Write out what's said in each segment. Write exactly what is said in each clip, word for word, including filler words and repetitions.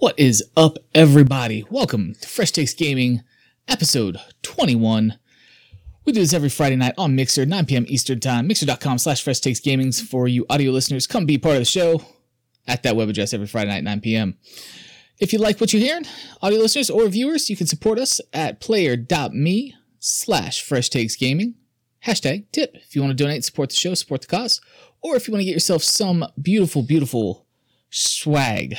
What is up, everybody? Welcome to Fresh Takes Gaming, episode twenty-one. We do this every Friday night on Mixer, nine p.m. Eastern Time, mixer.com slash Fresh Takes Gamings for you audio listeners. Come be part of the show at that web address every Friday night, nine p.m. If you like what you're hearing, audio listeners or viewers, you can support us at player.me slash Fresh Takes Gaming. Hashtag tip. If you want to donate, support the show, support the cause. Or if you want to get yourself some beautiful, beautiful swag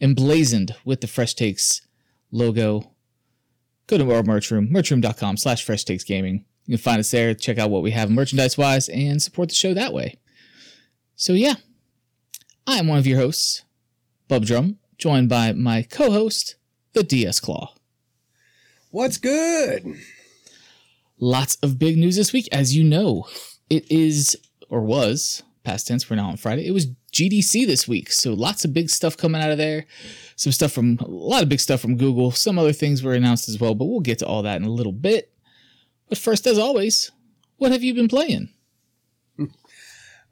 emblazoned with the Fresh Takes logo, go to our merch room, merchroom.com slash Fresh Takes Gaming. You can find us there, check out what we have merchandise-wise, and support the show that way. So yeah, I am one of your hosts, Bub Drum, joined by my co-host, the D S Claw. What's good? Lots of big news this week, as you know. It is, or was, past tense, we're now on Friday. It was G D C this week, so lots of big stuff coming out of there. Some stuff from, a lot of big stuff from Google. Some other things were announced as well, but we'll get to all that in a little bit. But first, as always, what have you been playing? Uh,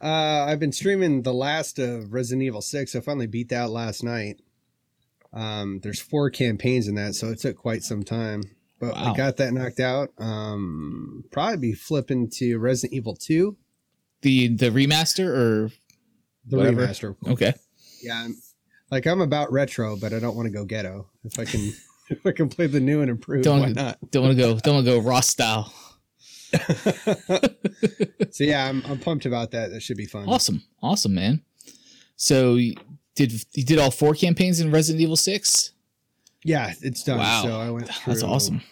I've been streaming the last of Resident Evil six. I finally beat that last night. Um, there's four campaigns in that, so it took quite some time. But wow. I got that knocked out. Um, probably be flipping to Resident Evil two. The the remaster or the whatever. Remaster. Okay. Yeah, I'm, like I'm about retro, but I don't want to go ghetto. If I can, if I can play the new and improve, don't, why not? Don't want to go. Don't want to go raw style. So yeah, I'm I'm pumped about that. That should be fun. Awesome, awesome, man. So you did you did all four campaigns in Resident Evil six? Yeah, it's done. Wow. So I went through. That's awesome.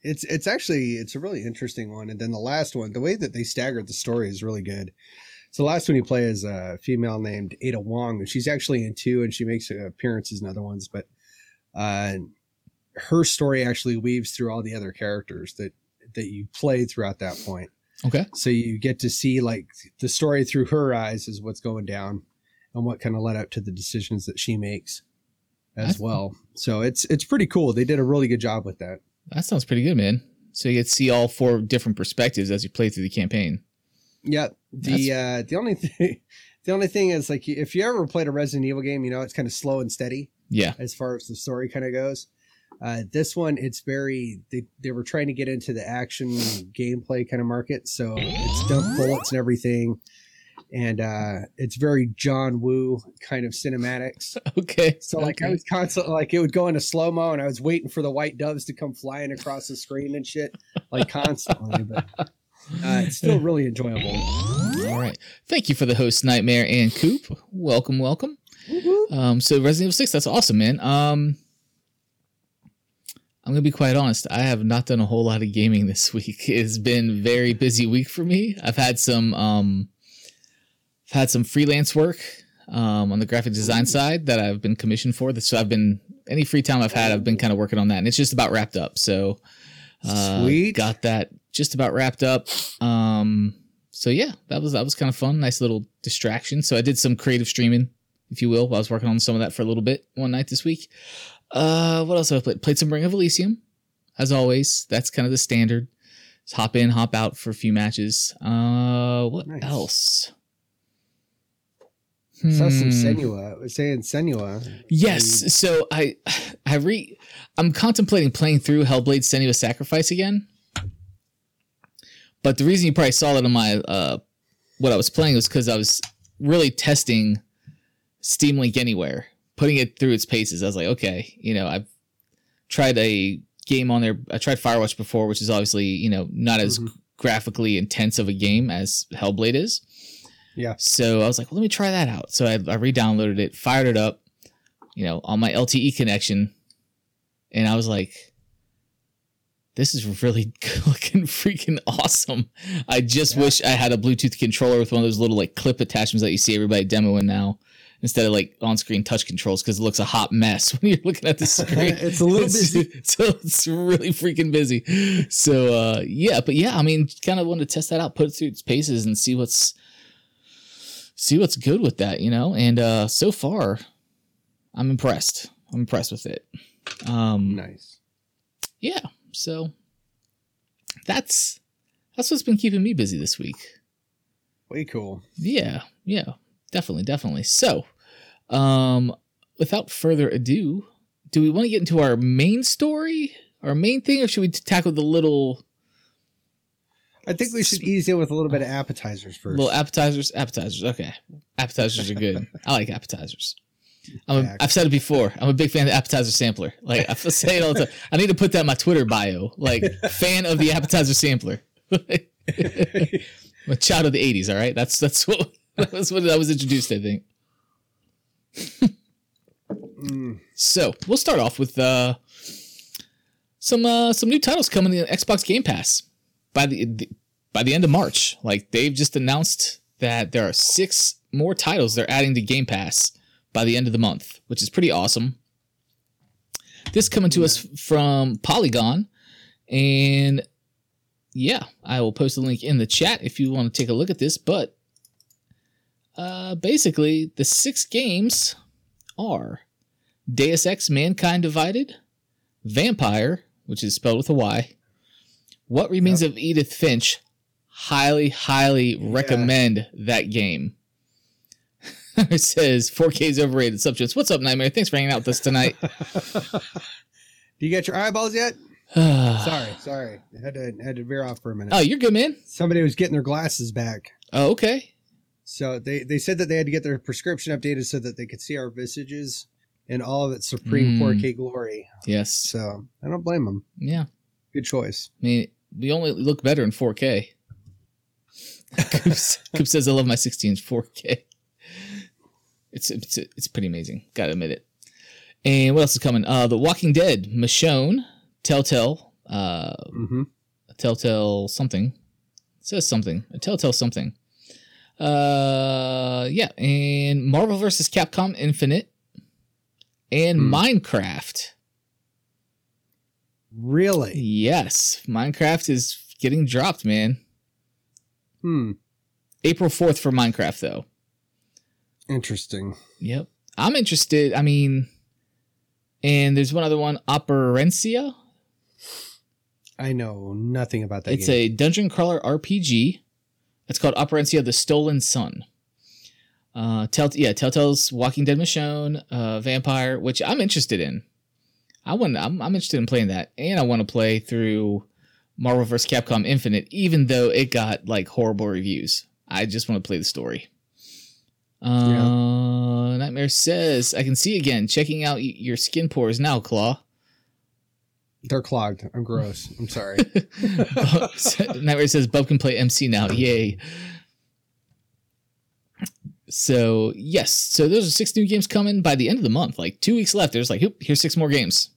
It's it's actually it's a really interesting one, and then the last one, the way that they staggered the story is really good. So the last one you play is a female named Ada Wong, and she's actually in two, and she makes appearances in other ones, but uh, her story actually weaves through all the other characters that that you play throughout that point. Okay. So you get to see like the story through her eyes is what's going down, and what kind of led up to the decisions that she makes as That's well. So it's it's pretty cool. They did a really good job with that. That sounds pretty good, man. So you get to see all four different perspectives as you play through the campaign. Yeah. The uh, the only thing the only thing is like if you ever played a Resident Evil game, you know it's kind of slow and steady. Yeah. As far as the story kind of goes, uh, this one it's very they they were trying to get into the action gameplay kind of market, so it's dump bullets and everything, and uh, it's very John Woo kind of cinematics. Okay. So like okay. I was constantly like it would go into slow mo, and I was waiting for the white doves to come flying across the screen and shit, like constantly. But uh, it's still really enjoyable. All right. Thank you for the host, Nightmare and Coop. Welcome, welcome. Mm-hmm. Um, so Resident Evil six, that's awesome, man. Um, I'm gonna be quite honest. I have not done a whole lot of gaming this week. It's been a very busy week for me. I've had some. Um, I've had some freelance work um, on the graphic design side that I've been commissioned for. So I've been any free time I've had, I've been kind of working on that, and it's just about wrapped up. So uh, sweet, got that just about wrapped up. Um, so yeah, that was that was kind of fun, nice little distraction. So I did some creative streaming, if you will. I was working on some of that for a little bit one night this week. Uh, what else have I played? Played some Ring of Elysium, as always. That's kind of the standard. Just hop in, hop out for a few matches. Uh, what nice. else? I saw some Senua. It was saying Senua. Yes. So I, I re, I'm contemplating playing through Hellblade: Senua's Sacrifice again. But the reason you probably saw that on my, uh, what I was playing was because I was really testing Steam Link Anywhere, putting it through its paces. I was like, okay, you know, I've tried a game on there. I tried Firewatch before, which is obviously, you know, not as mm-hmm. graphically intense of a game as Hellblade is. Yeah. So I was like, well, let me try that out. So I, I re-downloaded it, fired it up, you know, on my L T E connection. And I was like, this is really looking freaking awesome. I just yeah. wish I had a Bluetooth controller with one of those little like clip attachments that you see everybody demoing now, instead of like on-screen touch controls, because it looks a hot mess when you're looking at the screen. It's a little busy. So it's really freaking busy. So uh, yeah, but yeah, I mean, kind of wanted to test that out, put it through its paces and see what's, See what's good with that, you know? And uh, so far, I'm impressed. I'm impressed with it. Um, nice. Yeah, so that's that's what's been keeping me busy this week. Way cool. Yeah, yeah, definitely, definitely. So um, without further ado, do we want to get into our main story, our main thing, or should we tackle the little... I think we should ease it with a little bit of appetizers first. Little appetizers? Appetizers, okay. Appetizers are good. I like appetizers. I'm a, I've said it before. I'm a big fan of the appetizer sampler. Like, I say it all the time. I need to put that in my Twitter bio. Like, fan of the appetizer sampler. I'm a child of the eighties, all right? That's that's what that's what I was introduced, I think. mm. So, we'll start off with uh, some uh, some new titles coming in Xbox Game Pass. By the, the by the end of March, like they've just announced that there are six more titles they're adding to Game Pass by the end of the month, which is pretty awesome. This coming to us from Polygon, and yeah, I will post a link in the chat if you want to take a look at this. But uh, basically, the six games are Deus Ex: Mankind Divided, Vampire, which is spelled with a Y. What Remains yep. of Edith Finch, highly, highly yeah. recommend that game. It says four K is overrated. Subjects. What's up, Nightmare? Thanks for hanging out with us tonight. Do you get your eyeballs yet? sorry, sorry. I had to, had to veer off for a minute. Oh, you're good, man. Somebody was getting their glasses back. Oh, okay. So they, they said that they had to get their prescription updated so that they could see our visages in all of its supreme mm. four K glory. Yes. So I don't blame them. Yeah. Good choice. I mean, we only look better in four K. Coop says, I love my sixteens four K. It's, it's it's pretty amazing. Gotta admit it. And what else is coming? Uh, The Walking Dead, Michonne, Telltale, uh, mm-hmm. Telltale something. It says something. A Telltale something. Uh, yeah, and Marvel versus. Capcom Infinite, and mm. Minecraft. Really? Yes. Minecraft is getting dropped, man. Hmm. April fourth for Minecraft, though. Interesting. Yep. I'm interested. I mean, and there's one other one, Operencia. I know nothing about that. It's game. a dungeon crawler R P G. It's called Operencia: The Stolen Sun. Uh, Tell yeah, Telltale's Walking Dead Michonne, uh, Vampire, which I'm interested in. I want. I'm, I'm interested in playing that, and I want to play through Marvel versus. Capcom Infinite, even though it got like horrible reviews. I just want to play the story. Uh, yeah. Nightmare says, "I can see again. Checking out y- your skin pores now, Claw. They're clogged. I'm gross. I'm sorry." Nightmare says, "Bub can play M C now. Yay!" So yes, so those are six new games coming by the end of the month. Like two weeks left. There's like, here's six more games.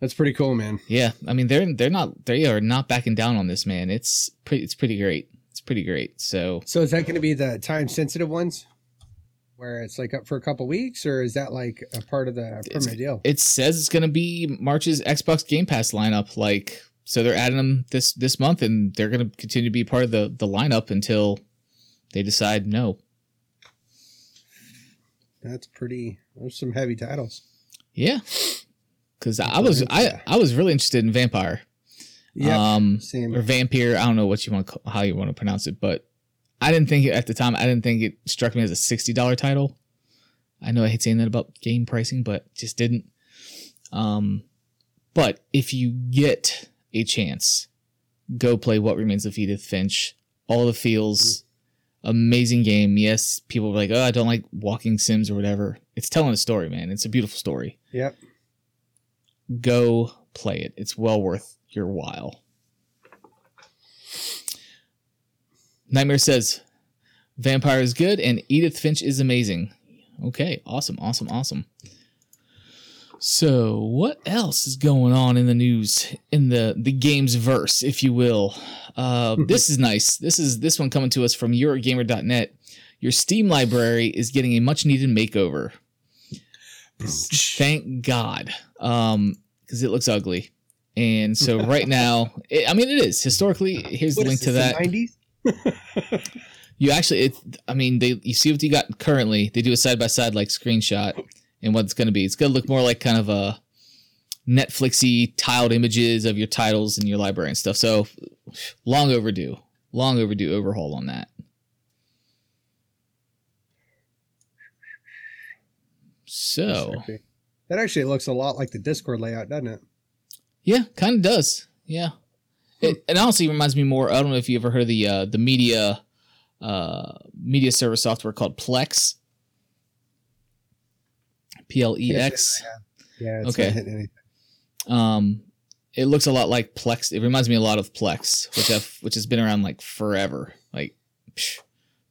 That's pretty cool, man. Yeah, I mean they're they're not they are not backing down on this, man. It's pretty it's pretty great. It's pretty great. So so is that going to be the time sensitive ones, where it's like up for a couple weeks, or is that like a part of the permanent deal? It says it's going to be March's Xbox Game Pass lineup. Like so, they're adding them this this month, and they're going to continue to be part of the the lineup until they decide no. That's pretty. There's some heavy titles. Yeah, because I was I, I was really interested in Vampire. Yeah, um, same. Or Vampire. I don't know what you want to call, how you want to pronounce it, but I didn't think it, at the time. I didn't think it struck me as a sixty dollars title. I know I hate saying that about game pricing, but just didn't. Um, but if you get a chance, go play What Remains of Edith Finch. All the feels. Mm. Amazing game. Yes, people were like, oh, I don't like walking sims or whatever. It's telling a story, man. It's a beautiful story. Yep. Go play it. It's well worth your while. Nightmare says, Vampire is good and Edith Finch is amazing. Okay, awesome, awesome, awesome. So what else is going on in the news, in the, the games verse, if you will? Uh, this is nice. This is this one coming to us from Eurogamer dot net. Your Steam library is getting a much needed makeover. Thank God. Um, because it looks ugly. And so right now, it, I mean, it is historically. Here's what the link to that. nineties? You actually, it, I mean, they you see what you got currently. They do a side by side like screenshot. And what it's going to be. It's going to look more like kind of a Netflixy tiled images of your titles and your library and stuff. So long overdue, long overdue overhaul on that. So that actually looks a lot like the Discord layout, doesn't it? Yeah, kind of does. Yeah. It, it honestly reminds me more. I don't know if you ever heard of the uh, the media uh, media service software called Plex. P L E X. Yeah. It's okay. Not hitting anything. Um, it looks a lot like Plex. It reminds me a lot of Plex, which I've, which has been around like forever, like psh,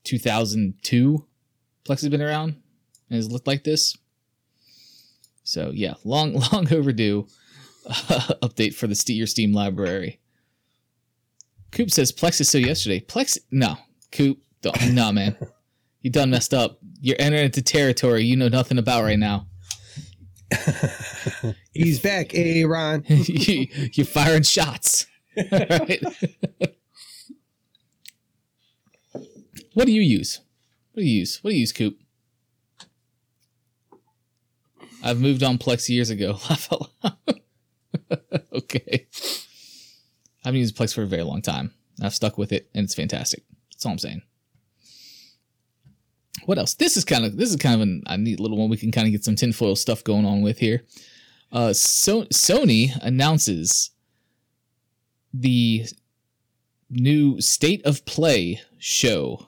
two thousand two. Plex has been around and has looked like this. So yeah, long long overdue uh, update for the Ste- your Steam library. Coop says Plex is so yesterday. Plex, no, Coop, don't, no, man, you done messed up. You're entering into territory you know nothing about right now. He's back, Aaron. you, you're firing shots. Right? What do you use? What do you use? What do you use, Coop? I've moved on Plex years ago. Okay. I haven't used Plex for a very long time. I've stuck with it, and it's fantastic. That's all I'm saying. What else? This is kind of this is kind of an, a neat little one. We can kind of get some tinfoil stuff going on with here. Uh, so, Sony announces the new State of Play show.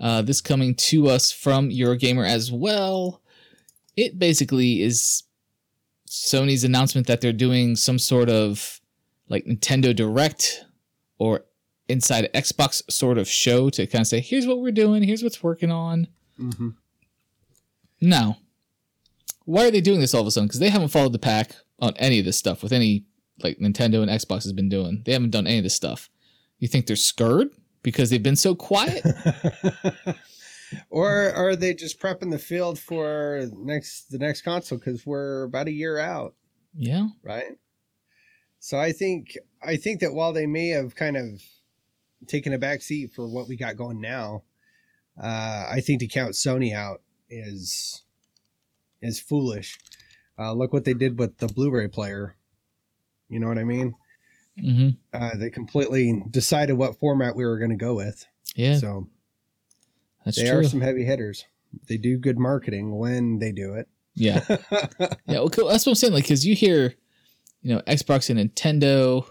Uh, this coming to us from Eurogamer as well. It basically is Sony's announcement that they're doing some sort of like Nintendo Direct or Inside Xbox sort of show to kind of say, here's what we're doing, here's what's working on. Mm-hmm. Now, why are they doing this all of a sudden? Because they haven't followed the pack on any of this stuff with any, like Nintendo and Xbox has been doing. They haven't done any of this stuff. You think they're scurred because they've been so quiet? Or are they just prepping the field for next the next console because we're about a year out? Yeah. Right? So I think I think that while they may have kind of taken a back seat for what we got going now, uh, I think to count Sony out is is foolish. Uh, look what they did with the Blu-ray player. You know what I mean? Mm-hmm. Uh, they completely decided what format we were going to go with. Yeah. So that's they true. Are some heavy hitters. They do good marketing when they do it. Yeah. Yeah. Well, cool. That's what I'm saying. Like, because you hear, you know, Xbox and Nintendo,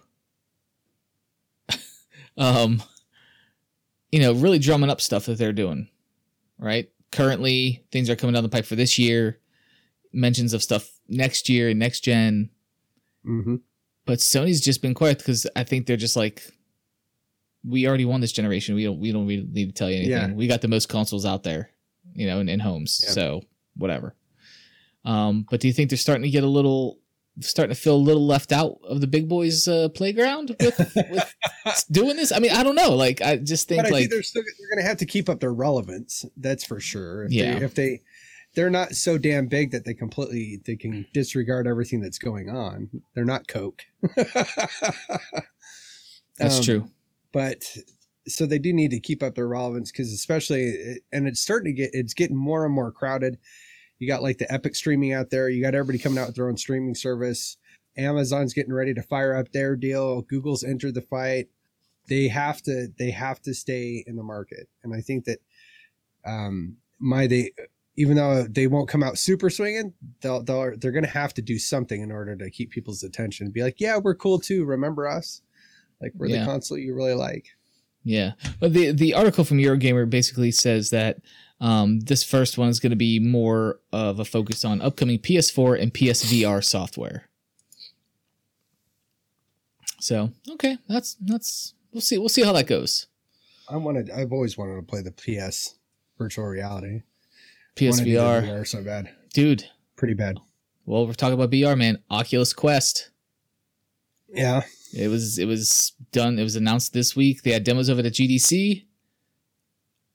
um, you know, really drumming up stuff that they're doing, right? Currently, things are coming down the pipe for this year, mentions of stuff next year, next gen. Mm-hmm. But Sony's just been quiet because I think they're just like, we already won this generation. We don't, we don't really need to tell you anything. Yeah. We got the most consoles out there, you know, in, in homes. Yeah. So whatever. Um, but do you think they're starting to get a little... starting to feel a little left out of the big boys' uh, playground with, with doing this? I mean, I don't know. Like, I just think but I like think they're still they're going to have to keep up their relevance. That's for sure. If yeah. They, if they they're not so damn big that they completely they can disregard everything that's going on. They're not Coke. That's um, true. But so they do need to keep up their relevance because especially and it's starting to get it's getting more and more crowded. You got like the Epic streaming out there. You got everybody coming out with their own streaming service. Amazon's getting ready to fire up their deal. Google's entered the fight. They have to. They have to stay in the market. And I think that um, my they even though they won't come out super swinging, they'll, they'll they're going to have to do something in order to keep people's attention. Be like, yeah, we're cool too. Remember us? Like we're yeah. the console you really like. Yeah. But the the article from Eurogamer basically says that. Um, this first one is going to be more of a focus on upcoming P S four and P S V R software. So, okay, that's that's we'll see we'll see how that goes. I wanted I've always wanted to play the P S virtual reality. P S V R, V R so bad, dude, pretty bad. Well, we're talking about V R, man. Oculus Quest. Yeah, it was it was done. It was announced this week. They had demos of it at G D C.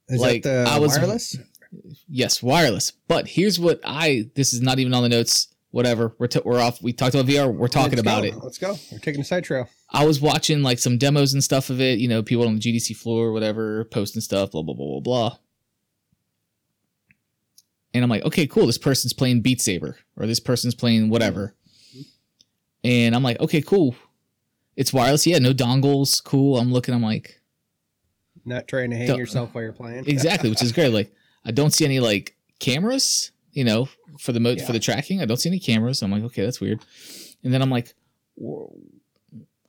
Is like that the I was wireless? Yes, wireless. But here's what I this is not even on the notes. Whatever. We're t- we're off. We talked about V R. We're talking Let's about go. it. Let's go. We're taking a side trail. I was watching like some demos and stuff of it. You know, people on the G D C floor, or whatever, posting stuff. Blah blah blah blah blah. And I'm like, okay, cool. This person's playing Beat Saber, or this person's playing whatever. Mm-hmm. And I'm like, okay, cool. It's wireless. Yeah, no dongles. Cool. I'm looking. I'm like. Not trying to hang don't, yourself while you're playing. Exactly, which is great. Like, I don't see any like cameras you know, for the mo- yeah. for the tracking. I don't see any cameras. So I'm like, okay, that's weird. And then I'm like,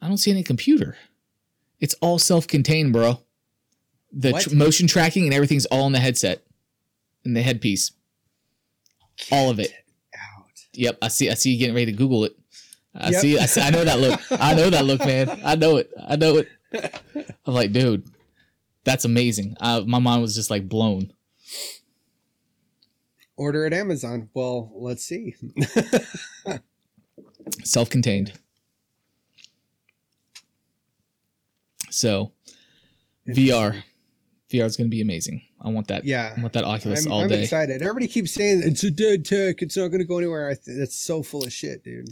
I don't see any computer. It's all self-contained, bro. The tr- motion tracking and everything's all in the headset, in the headpiece. Get all of it. Out. Yep, I see. I see you getting ready to Google it. I yep. see. I see. I know that look. I know that look, man. I know it. I know it. I'm like, dude, that's amazing. Uh, my mind was just like blown. Order at Amazon. Well, let's see. Self-contained. So, V R. V R is going to be amazing. I want that. Yeah. I want that Oculus I'm, all I'm day. I'm excited. Everybody keeps saying it's a dead tech. It's not going to go anywhere. I th- that's so full of shit, dude.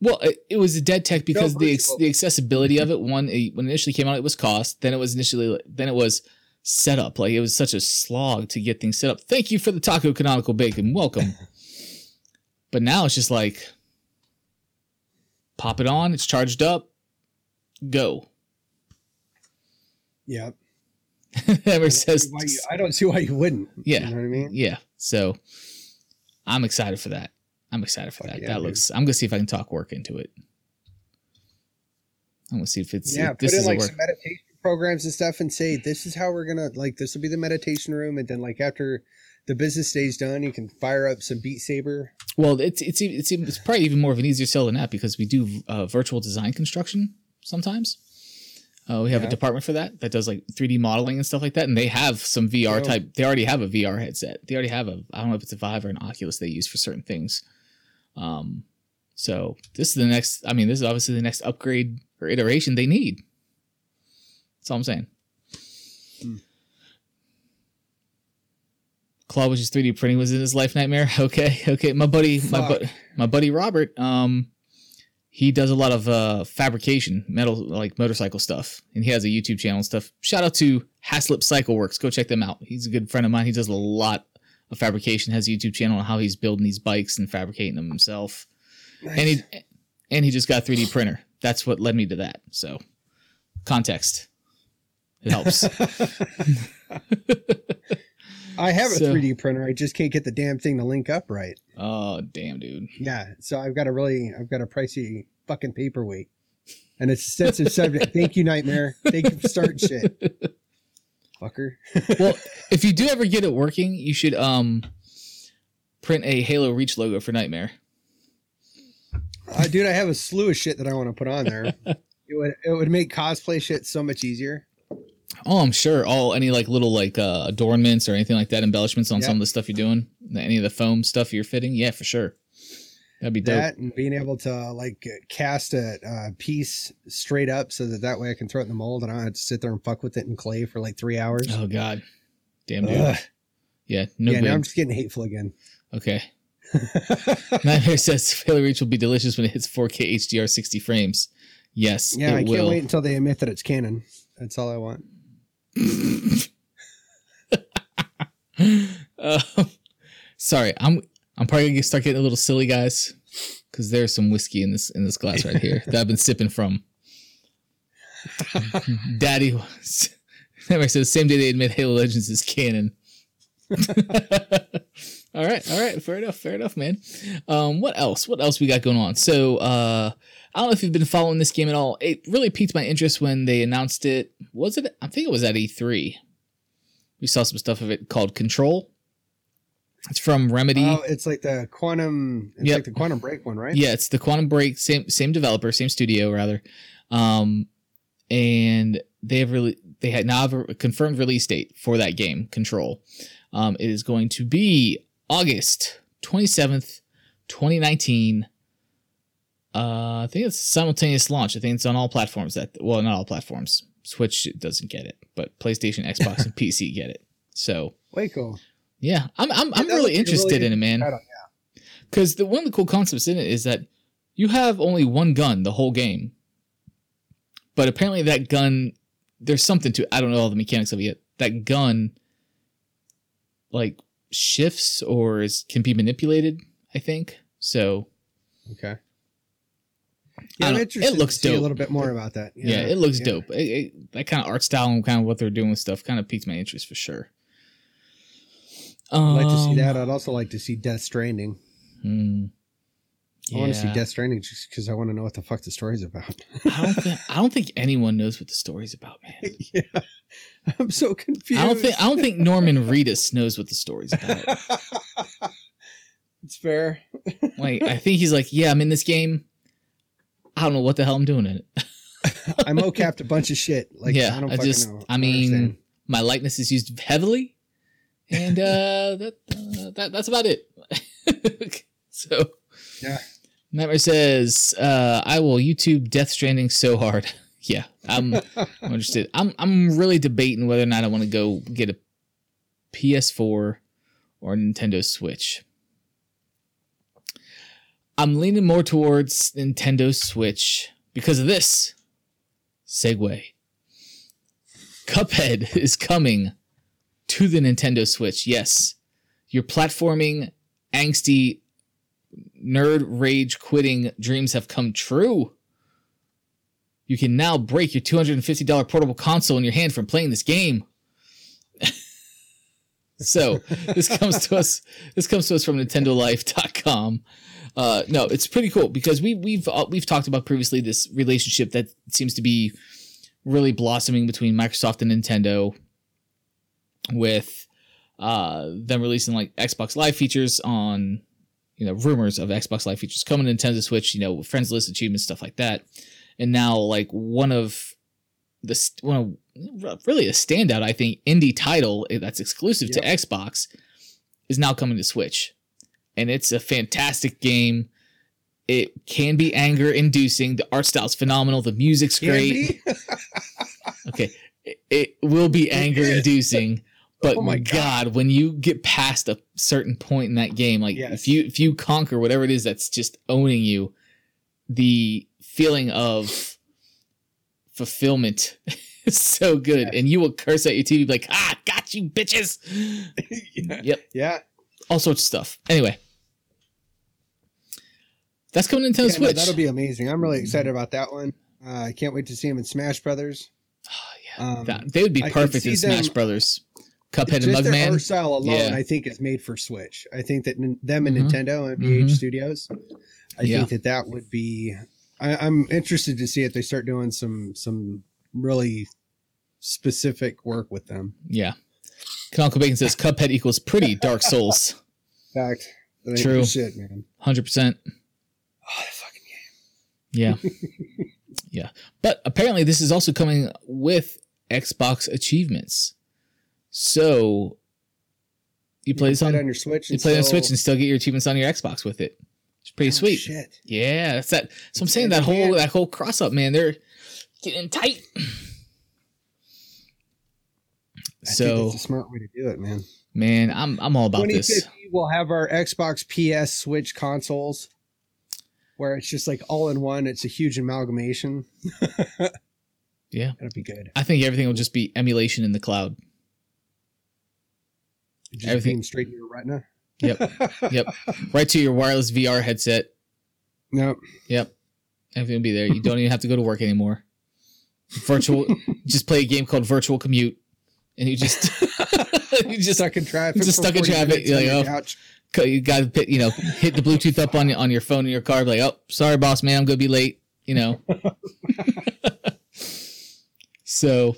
Well, it, it was a dead tech because no, the ex- the accessibility of it. One, it, when it initially came out, it was cost. Then it was initially. Then it was setup. Like it was such a slog to get things set up. Thank you for the taco, canonical bacon. Welcome. But now it's just like, pop it on. It's charged up. Go. Yeah. Ever says you, I don't see why you wouldn't. Yeah. You know what I mean? Yeah. So I'm excited for that. I'm excited for Fuck that. Yeah, that dude. looks. I'm gonna see if I can talk work into it. I'm gonna see if it's. Yeah, if put this in is like some meditation programs and stuff, and say this is how we're gonna like. This will be the meditation room, and then like after the business day's done, you can fire up some Beat Saber. Well, it's it's it's it's probably even more of an easier sell than that because we do uh, virtual design construction sometimes. Uh, we have yeah. a department for that that does like three D modeling and stuff like that, and they have some V R oh. type. They already have a V R headset. They already have a. I don't know if it's a Vive or an Oculus they use for certain things. Um, so this is the next, I mean, this is obviously the next upgrade or iteration they need. That's all I'm saying. Hmm. Claw wishes three D printing was in his life nightmare. Okay. Okay. My buddy, Fuck. my bu- my buddy, Robert, um, he does a lot of, uh, fabrication, metal, like motorcycle stuff. And he has a YouTube channel and stuff. Shout out to Haslip Cycle Works. Go check them out. He's a good friend of mine. He does a lot of fabrication, has a YouTube channel on how he's building these bikes and fabricating them himself. Nice. And he and he just got a three D printer. That's what led me to that. So context. It helps. I have so, a three D printer. I just can't get the damn thing to link up right. Oh, damn, dude. Yeah. So I've got a really I've got a pricey fucking paperweight. And it's a sensitive subject. Thank you, Nightmare. Thank you for starting shit. Fucker. Well, if you do ever get it working, you should um print a Halo Reach logo for Nightmare. Uh, dude, I have a slew of shit that I want to put on there. it would it would make cosplay shit so much easier. Oh, I'm sure. All any like little like uh, adornments or anything like that, embellishments on yep. some of the stuff you're doing, any of the foam stuff you're fitting, yeah, for sure. That'd be dope. That and being able to like cast a uh, piece straight up so that that way I can throw it in the mold and I don't have to sit there and fuck with it in clay for like three hours. Oh God, damn dude. Ugh. Yeah, no. Yeah, good. Now I'm just getting hateful again. Okay. Nightmare says Failure Reach will be delicious when it hits four K H D R sixty frames. Yes, yeah. It I can't will. wait until they admit that it's canon. That's all I want. uh, sorry, I'm. I'm probably gonna start getting a little silly, guys, because there's some whiskey in this in this glass right here that I've been sipping from. Daddy was. Anyway, so the same day they admit Halo Legends is canon. all right, all right, fair enough, fair enough, man. Um, what else? What else we got going on? So, uh, I don't know if you've been following this game at all. It really piqued my interest when they announced it. Was it? I think it was at E three. We saw some stuff of it called Control. It's from Remedy. Oh, it's like the Quantum. It's yep. like the Quantum Break one, right? Yeah, it's the Quantum Break. Same, same developer, same studio, rather. Um, and they have really they had now have a confirmed release date for that game, Control. Um, it is going to be August twenty-seventh, twenty nineteen. Uh, I think it's simultaneous launch. I think it's on all platforms. That well, not all platforms. Switch doesn't get it, but PlayStation, Xbox, and P C get it. So way cool. Yeah, I'm I'm I'm really interested really in it, man. Because yeah. the one of the cool concepts in it is that you have only one gun the whole game, but apparently that gun, there's something to it. I don't know all the mechanics of it yet. That gun, like shifts or is can be manipulated. I think so. Okay. Yeah, I'm interested it looks to see dope. a little bit more about that. Yeah, yeah it looks yeah. dope. It, it, that kind of art style and kind of what they're doing with stuff kind of piqued my interest for sure. Um, I'd like to see that. I'd also like to see Death Stranding. Hmm. I yeah. want to see Death Stranding just because I want to know what the fuck the story's about. I, don't think, I don't think anyone knows what the story's about, man. Yeah, I'm so confused. I don't think I don't think Norman Reedus knows what the story's about. It's fair. Like, I think he's like, yeah, I'm in this game. I don't know what the hell I'm doing in it. I mocapped a bunch of shit. Like, yeah, I don't I fucking just, know. I mean, understand. My likeness is used heavily, and uh, that, uh, that that's about it. So, yeah. Nightmare says, uh, "I will YouTube Death Stranding so hard." Yeah, I'm, I'm interested. I'm I'm really debating whether or not I want to go get a P S four or a Nintendo Switch. I'm leaning more towards Nintendo Switch because of this segue. Cuphead is coming to the Nintendo Switch. Yes, your platforming, angsty, nerd rage quitting dreams have come true. You can now break your two hundred fifty dollars portable console in your hand from playing this game. So this comes to us. This comes to us from Nintendo Life dot com. Uh, no, it's pretty cool because we we've uh, we've talked about previously this relationship that seems to be really blossoming between Microsoft and Nintendo, with uh, them releasing like Xbox Live features on, you know, rumors of Xbox Live features coming to Nintendo Switch, you know, friends list achievements, stuff like that. And now, like, one of the one of, really a standout, I think, indie title that's exclusive yep. to Xbox is now coming to Switch. And it's a fantastic game. It can be anger-inducing. The art style's phenomenal. The music's great. Okay, it, it will be anger-inducing, but oh my God, God, when you get past a certain point in that game, like yes. if you if you conquer whatever it is that's just owning you, the feeling of fulfillment is so good, yeah. and you will curse at your T V like, "Ah, got you, bitches!" yeah. Yep. Yeah. All sorts of stuff. Anyway, that's coming to Nintendo yeah, Switch. No, that'll be amazing. I'm really excited about that one. Uh, I can't wait to see him in Smash Brothers. Oh, yeah, um, that, they would be perfect in Smash them, Brothers. Cuphead and Mugman. Just their art style alone, yeah. I think, is made for Switch. I think that them and mm-hmm. Nintendo and M B H mm-hmm. Studios, I yeah. think that that would be. I, I'm interested to see if they start doing some some really specific work with them. Yeah. Canonical Bacon says Cuphead equals pretty Dark Souls. Fact. True. Shit, man. one hundred percent. Oh, that fucking game. Yeah. Yeah. But apparently this is also coming with Xbox achievements. So you play you this on, on your Switch. You play still... on Switch and still get your achievements on your Xbox with it. It's pretty oh, sweet. Shit. Yeah, that's that. So I'm saying that whole man. that whole cross up, man. They're getting tight. I so think that's a smart way to do it, man. Man, I'm I'm all about this. We'll have our Xbox, P S, Switch consoles, where it's just like all in one. It's a huge amalgamation. Yeah, that'll be good. I think everything will just be emulation in the cloud. Just everything straight to your retina. Yep, yep. Right to your wireless V R headset. Yep, yep. Everything will be there. You don't even have to go to work anymore. Virtual. Just play a game called Virtual Commute. And you just, you just stuck in traffic. Just stuck in traffic. You're like, oh, couch. You got to, you know, hit the Bluetooth up on on your phone in your car. Like, oh, sorry, boss, man, I'm gonna be late. You know. So,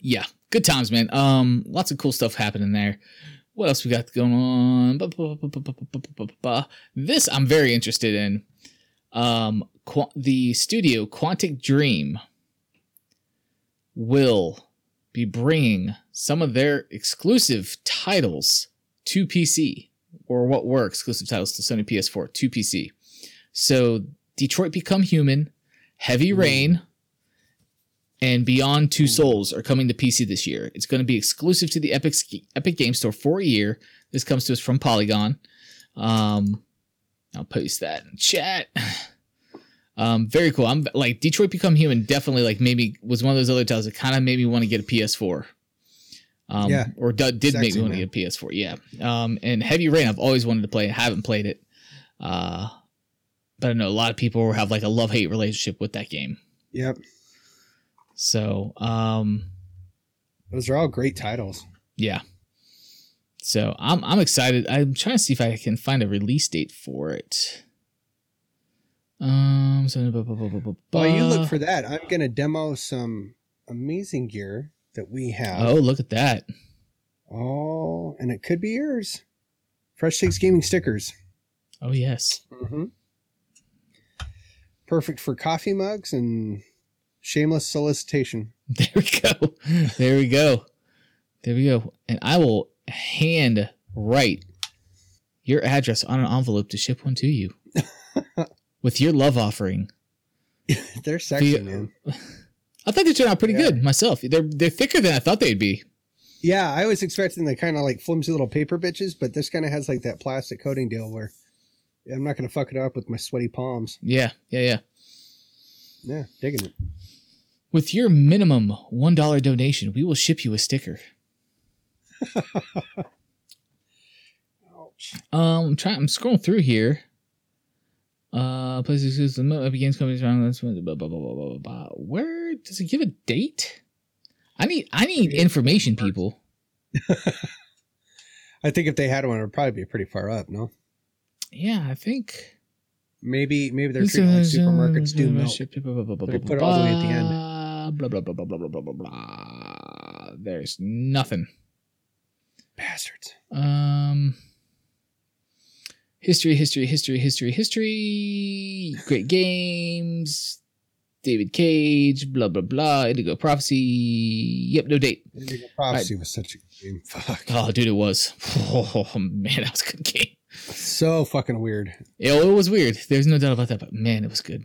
yeah, good times, man. Um, lots of cool stuff happening there. What else we got going on? Ba, ba, ba, ba, ba, ba, ba, ba, ba. This I'm very interested in. Um, qu- the studio Quantic Dream will be bringing some of their exclusive titles to P C, or what were exclusive titles to Sony P S four to P C. So Detroit: Become Human, Heavy Rain, and Beyond Two Souls are coming to P C this year. It's going to be exclusive to the Epic Epic Game Store for a year. This comes to us from Polygon. Um, I'll post that in chat. Um, very cool. I'm like Detroit Become Human. Definitely, like, maybe was one of those other titles that kind of made me want to get a P S four. Um, yeah. Or d- did Sexy, make me want to get a P S four. Yeah. Um, and Heavy Rain, I've always wanted to play. I haven't played it. Uh, but I know a lot of people have like a love hate relationship with that game. Yep. So, um, those are all great titles. Yeah. So I'm I'm excited. I'm trying to see if I can find a release date for it. Um, so blah, blah, blah, blah, blah. While you look for that, I'm gonna demo some amazing gear that we have. Oh, look at that! Oh, and it could be yours. Fresh Takes Gaming stickers. Oh yes. Mm-hmm. Perfect for coffee mugs and shameless solicitation. There we go. There we go. There we go. And I will hand write your address on an envelope to ship one to you. With your love offering. They're sexy, the, man. I thought they turned out pretty yeah. good myself. They're they're thicker than I thought they'd be. Yeah, I was expecting the kind of like flimsy little paper bitches, but this kind of has like that plastic coating deal where I'm not going to fuck it up with my sweaty palms. Yeah, yeah, yeah. Yeah, digging it. With your minimum one dollar donation, we will ship you a sticker. Ouch. Um, I'm trying. I'm scrolling through here. Uh, places is the other games companies around. Blah, blah, blah, blah, blah, blah. Where does it give a date? I need I need information, people. I think if they had one, it would probably be pretty far up, no? Yeah, I think. Maybe maybe they're treating like supermarkets do milk. They put it all the way at the end. Blah, blah, blah, blah, blah, blah, blah, blah. There's nothing. Bastards. Um, history, history, history, history, history. Great games. David Cage, blah, blah, blah. Indigo Prophecy. Yep, no date. Indigo Prophecy right. was such a game. Fuck. Oh, dude, it was. Oh, man, that was a good game. So fucking weird. It, it was weird. There's no doubt about that, but man, it was good.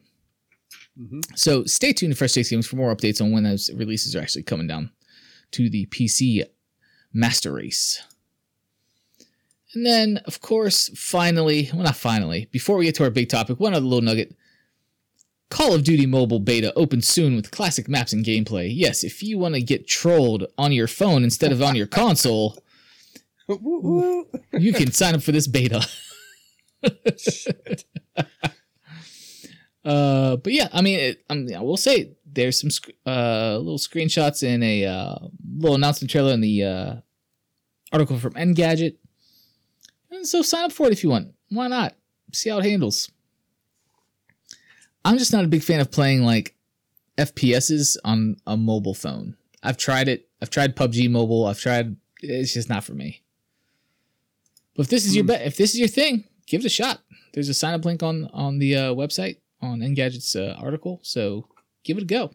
Mm-hmm. So stay tuned to Fresh Takes Games for more updates on when those releases are actually coming down to the P C master race. And then, of course, finally, well, not finally, before we get to our big topic, one other little nugget. Call of Duty Mobile beta opens soon with classic maps and gameplay. Yes, if you want to get trolled on your phone instead of on your console, you can sign up for this beta. uh, but yeah, I mean, it, I mean, I will say there's some sc- uh, little screenshots in a uh, little announcement trailer in the uh, article from Engadget. And so sign up for it if you want. Why not? See how it handles. I'm just not a big fan of playing like F P Ses on a mobile phone. I've tried it. I've tried P U B G Mobile. I've tried. It's just not for me. But if this is your bet, if this is your thing, give it a shot. There's a sign up link on on the uh, website on Engadget's uh, article, so give it a go.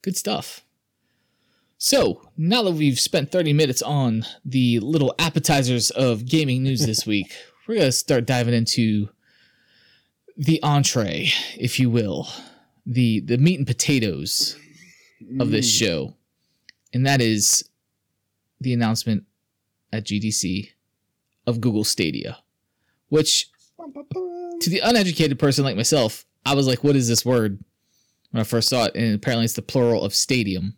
Good stuff. So now that we've spent thirty minutes on the little appetizers of gaming news this week, we're gonna start diving into the entree, if you will, the the meat and potatoes of this show, and that is the announcement at G D C of Google Stadia, which to the uneducated person like myself, I was like, what is this word when I first saw it? And apparently it's the plural of stadium.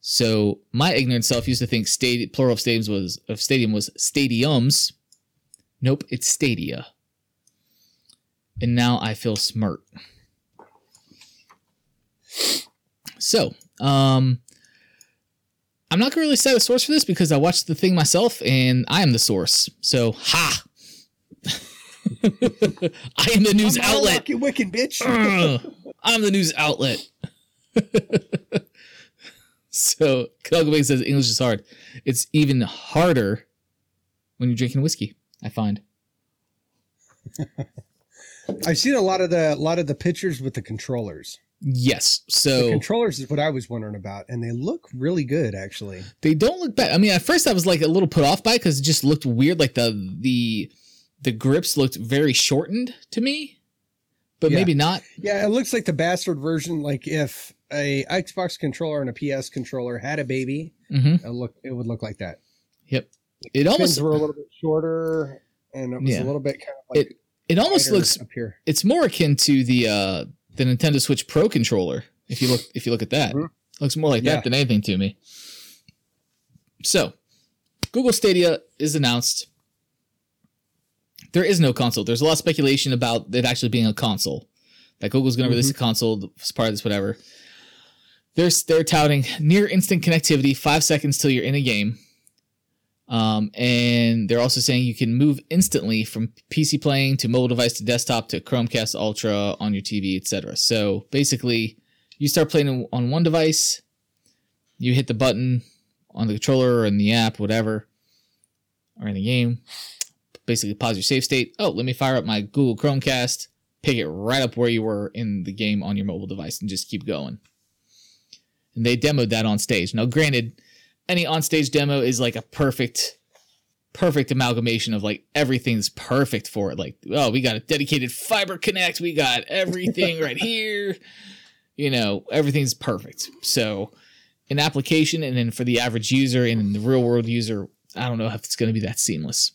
So my ignorant self used to think stadium, plural of stadiums was of stadium was stadiums. Nope, it's stadia. And now I feel smart. So, um, I'm not going to really cite a source for this because I watched the thing myself and I am the source. So, ha! I am the news I'm outlet. I'm wicked, bitch. uh, I'm the news outlet. So, Kelgabay says English is hard. It's even harder when you're drinking whiskey, I find. I've seen a lot of the a lot of the pictures with the controllers. Yes, so the controllers is what I was wondering about, and they look really good, actually. They don't look bad. I mean, at first I was like a little put off by it because it just looked weird. Like the the the grips looked very shortened to me, but yeah. maybe not. Yeah, it looks like the bastard version. Like if a Xbox controller and a P S controller had a baby, mm-hmm. it look it would look like that. Yep, like it the almost pins were a little bit shorter, and it was yeah. a little bit kind of like. It, It almost looks up here. It's more akin to the uh, the Nintendo Switch Pro controller. If you look, if you look at that, mm-hmm. it looks more like yeah. that than anything to me. So, Google Stadia is announced. There is no console. There's a lot of speculation about it actually being a console. That Google's going to mm-hmm. release a console as part of this, whatever. They're they're touting near instant connectivity, five seconds till you're in a game. Um, and they're also saying you can move instantly from P C playing to mobile device to desktop to Chromecast Ultra on your T V, et cetera. So basically, you start playing on one device, you hit the button on the controller or in the app, whatever, or in the game. Basically, pause your save state. Oh, let me fire up my Google Chromecast, pick it right up where you were in the game on your mobile device, and just keep going. And they demoed that on stage. Now, granted, any on-stage demo is like a perfect, perfect amalgamation of like everything's perfect for it. Like, oh, we got a dedicated fiber connect. We got everything right here. You know, everything's perfect. So an application, and then for the average user and the real world user, I don't know if it's going to be that seamless,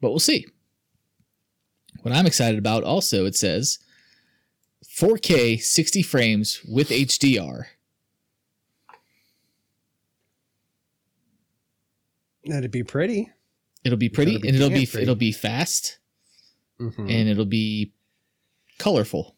but we'll see. What I'm excited about also, it says four K sixty frames with H D R. That'd be pretty. It'll be pretty, be and it'll be pretty. it'll be fast, mm-hmm. and it'll be colorful.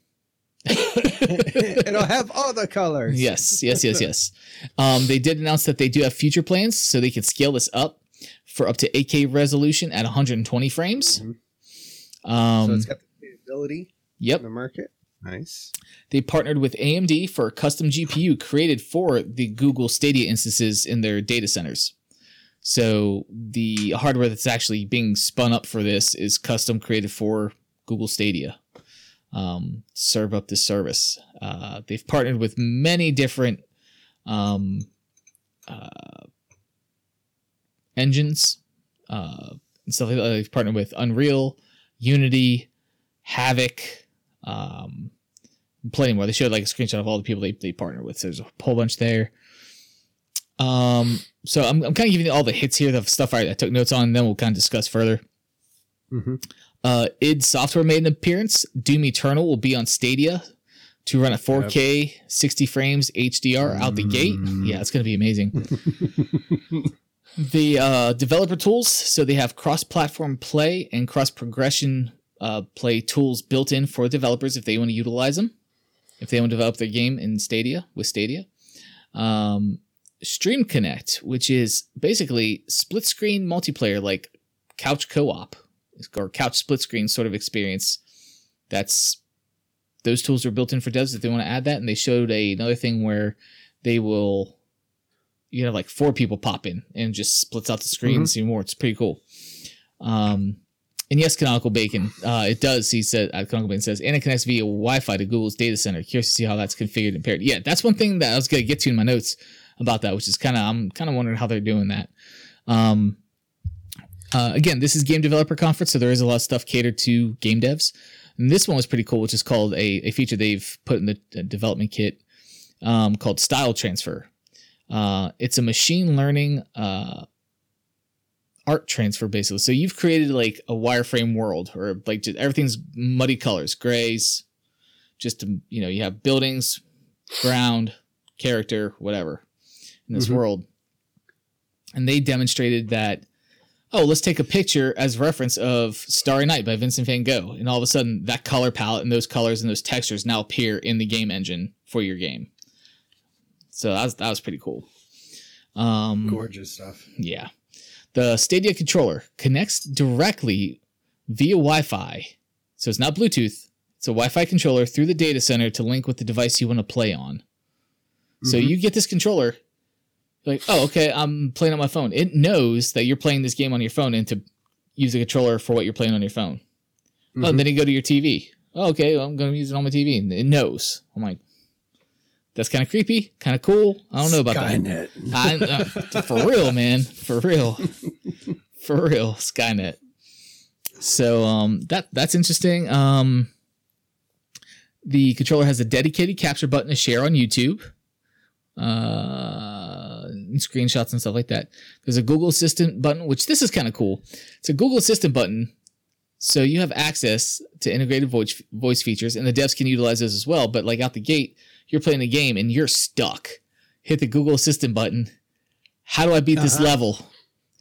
It'll have all the colors. Yes, yes, yes, yes. Um, they did announce that they do have future plans, so they can scale this up for up to eight K resolution at one hundred twenty frames. Mm-hmm. Um, so it's got the capability. Yep. In the market. Nice. They partnered with A M D for a custom G P U created for the Google Stadia instances in their data centers. So the hardware that's actually being spun up for this is custom created for Google Stadia. Um, serve up the service. Uh, they've partnered with many different um, uh, engines uh, and stuff like that. They've partnered with Unreal, Unity, Havoc, um, plenty more. They showed like a screenshot of all the people they they partnered with. So there's a whole bunch there. Um, so I'm I'm kind of giving you all the hits here, the stuff I, I took notes on, and then we'll kind of discuss further. Mm-hmm. Uh, id Software made an appearance. Doom Eternal will be on Stadia to run at four K, yep. sixty frames, H D R out the gate. Yeah, it's going to be amazing. The uh, developer tools, so they have cross-platform play and cross-progression uh, play tools built in for developers if they want to utilize them, if they want to develop their game in Stadia, with Stadia. Um... Stream Connect, which is basically split screen multiplayer, like couch co-op or couch split screen sort of experience. That's those tools are built in for devs if they want to add that. And they showed a, another thing where they will, you know, like four people pop in and just splits out the screen mm-hmm. and see more. It's pretty cool. Um, and yes, Canonical Bacon, uh, it does. He said, uh, Canonical Bacon says, and it connects via Wi-Fi to Google's data center. Curious to see how that's configured and paired. Yeah, that's one thing that I was going to get to in my notes about that, which is kind of, I'm kind of wondering how they're doing that. Um, uh, again, this is Game Developer Conference, so there is a lot of stuff catered to game devs. And this one was pretty cool, which is called a, a feature they've put in the development kit um, called Style Transfer. Uh, it's a machine learning uh, art transfer, basically. So you've created like a wireframe world, or like just, everything's muddy colors, grays, just, to, you know, you have buildings, ground, character, whatever. In this mm-hmm. world. And they demonstrated that, oh, let's take a picture as reference of Starry Night by Vincent van Gogh. And all of a sudden that color palette and those colors and those textures now appear in the game engine for your game. So that was, that was pretty cool. Um, Gorgeous stuff. Yeah. The Stadia controller connects directly via Wi-Fi. So it's not Bluetooth. It's a Wi-Fi controller through the data center to link with the device you want to play on. Mm-hmm. So you get this controller. Like, oh, okay, I'm playing on my phone. It knows that you're playing this game on your phone and to use the controller for what you're playing on your phone. Mm-hmm. Oh, and then you go to your T V. Oh, okay, well, I'm going to use it on my T V. And it knows. I'm like, that's kind of creepy, kind of cool. I don't know about Skynet. that. I, uh, for real, man. For real. For real, Skynet. So um, that that's interesting. Um, the controller has a dedicated capture button to share on YouTube. Uh... And screenshots and stuff like that. There's a Google Assistant button, which this is kind of cool. It's a Google Assistant button, so you have access to integrated voice voice features, and the devs can utilize those as well. But like out the gate, you're playing a game and you're stuck. Hit the Google Assistant button. How do I beat uh-huh. this level?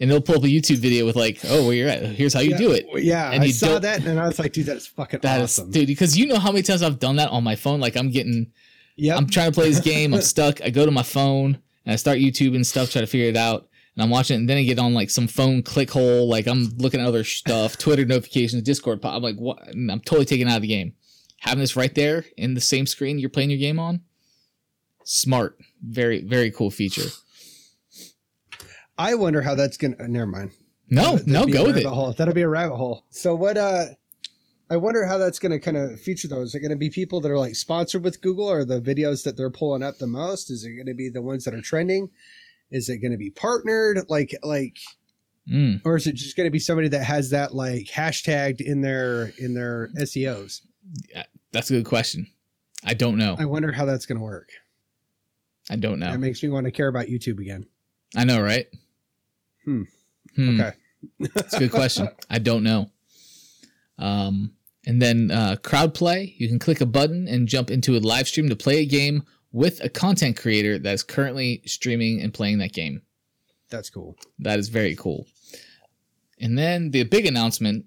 And they'll pull up a YouTube video with like, oh, where you're at. Here's how you yeah, do it. Yeah, and I saw don't... that, and I was like, dude, that's fucking that awesome, is, dude. Because you know how many times I've done that on my phone. Like I'm getting, yeah, I'm trying to play this game. I'm stuck. I go to my phone. And I start YouTube and stuff, try to figure it out. and I'm watching it, and then I get on like some phone click hole, like I'm looking at other stuff, Twitter notifications, Discord pop. I'm like, what? And I'm totally taken out of the game. Having this right there in the same screen you're playing your game on, smart, very very cool feature. I wonder how that's gonna. Never mind. No, that'd no, go with it. Hole. That'll be a rabbit hole. So what? Uh, I wonder how that's going to kind of feature those. Is it going to be people that are like sponsored with Google, or the videos that they're pulling up the most? Is it going to be the ones that are trending? Is it going to be partnered? Like, like, mm. Or is it just going to be somebody that has that like hashtagged in their in their S E Os? Yeah, that's a good question. I don't know. I wonder how that's going to work. I don't know. That makes me want to care about YouTube again. I know, right? Hmm. Hmm. Okay. That's a good question. I don't know. Um, and then uh, crowd play. You can click a button and jump into a live stream to play a game with a content creator that is currently streaming and playing that game. That's cool. That is very cool. And then the big announcement,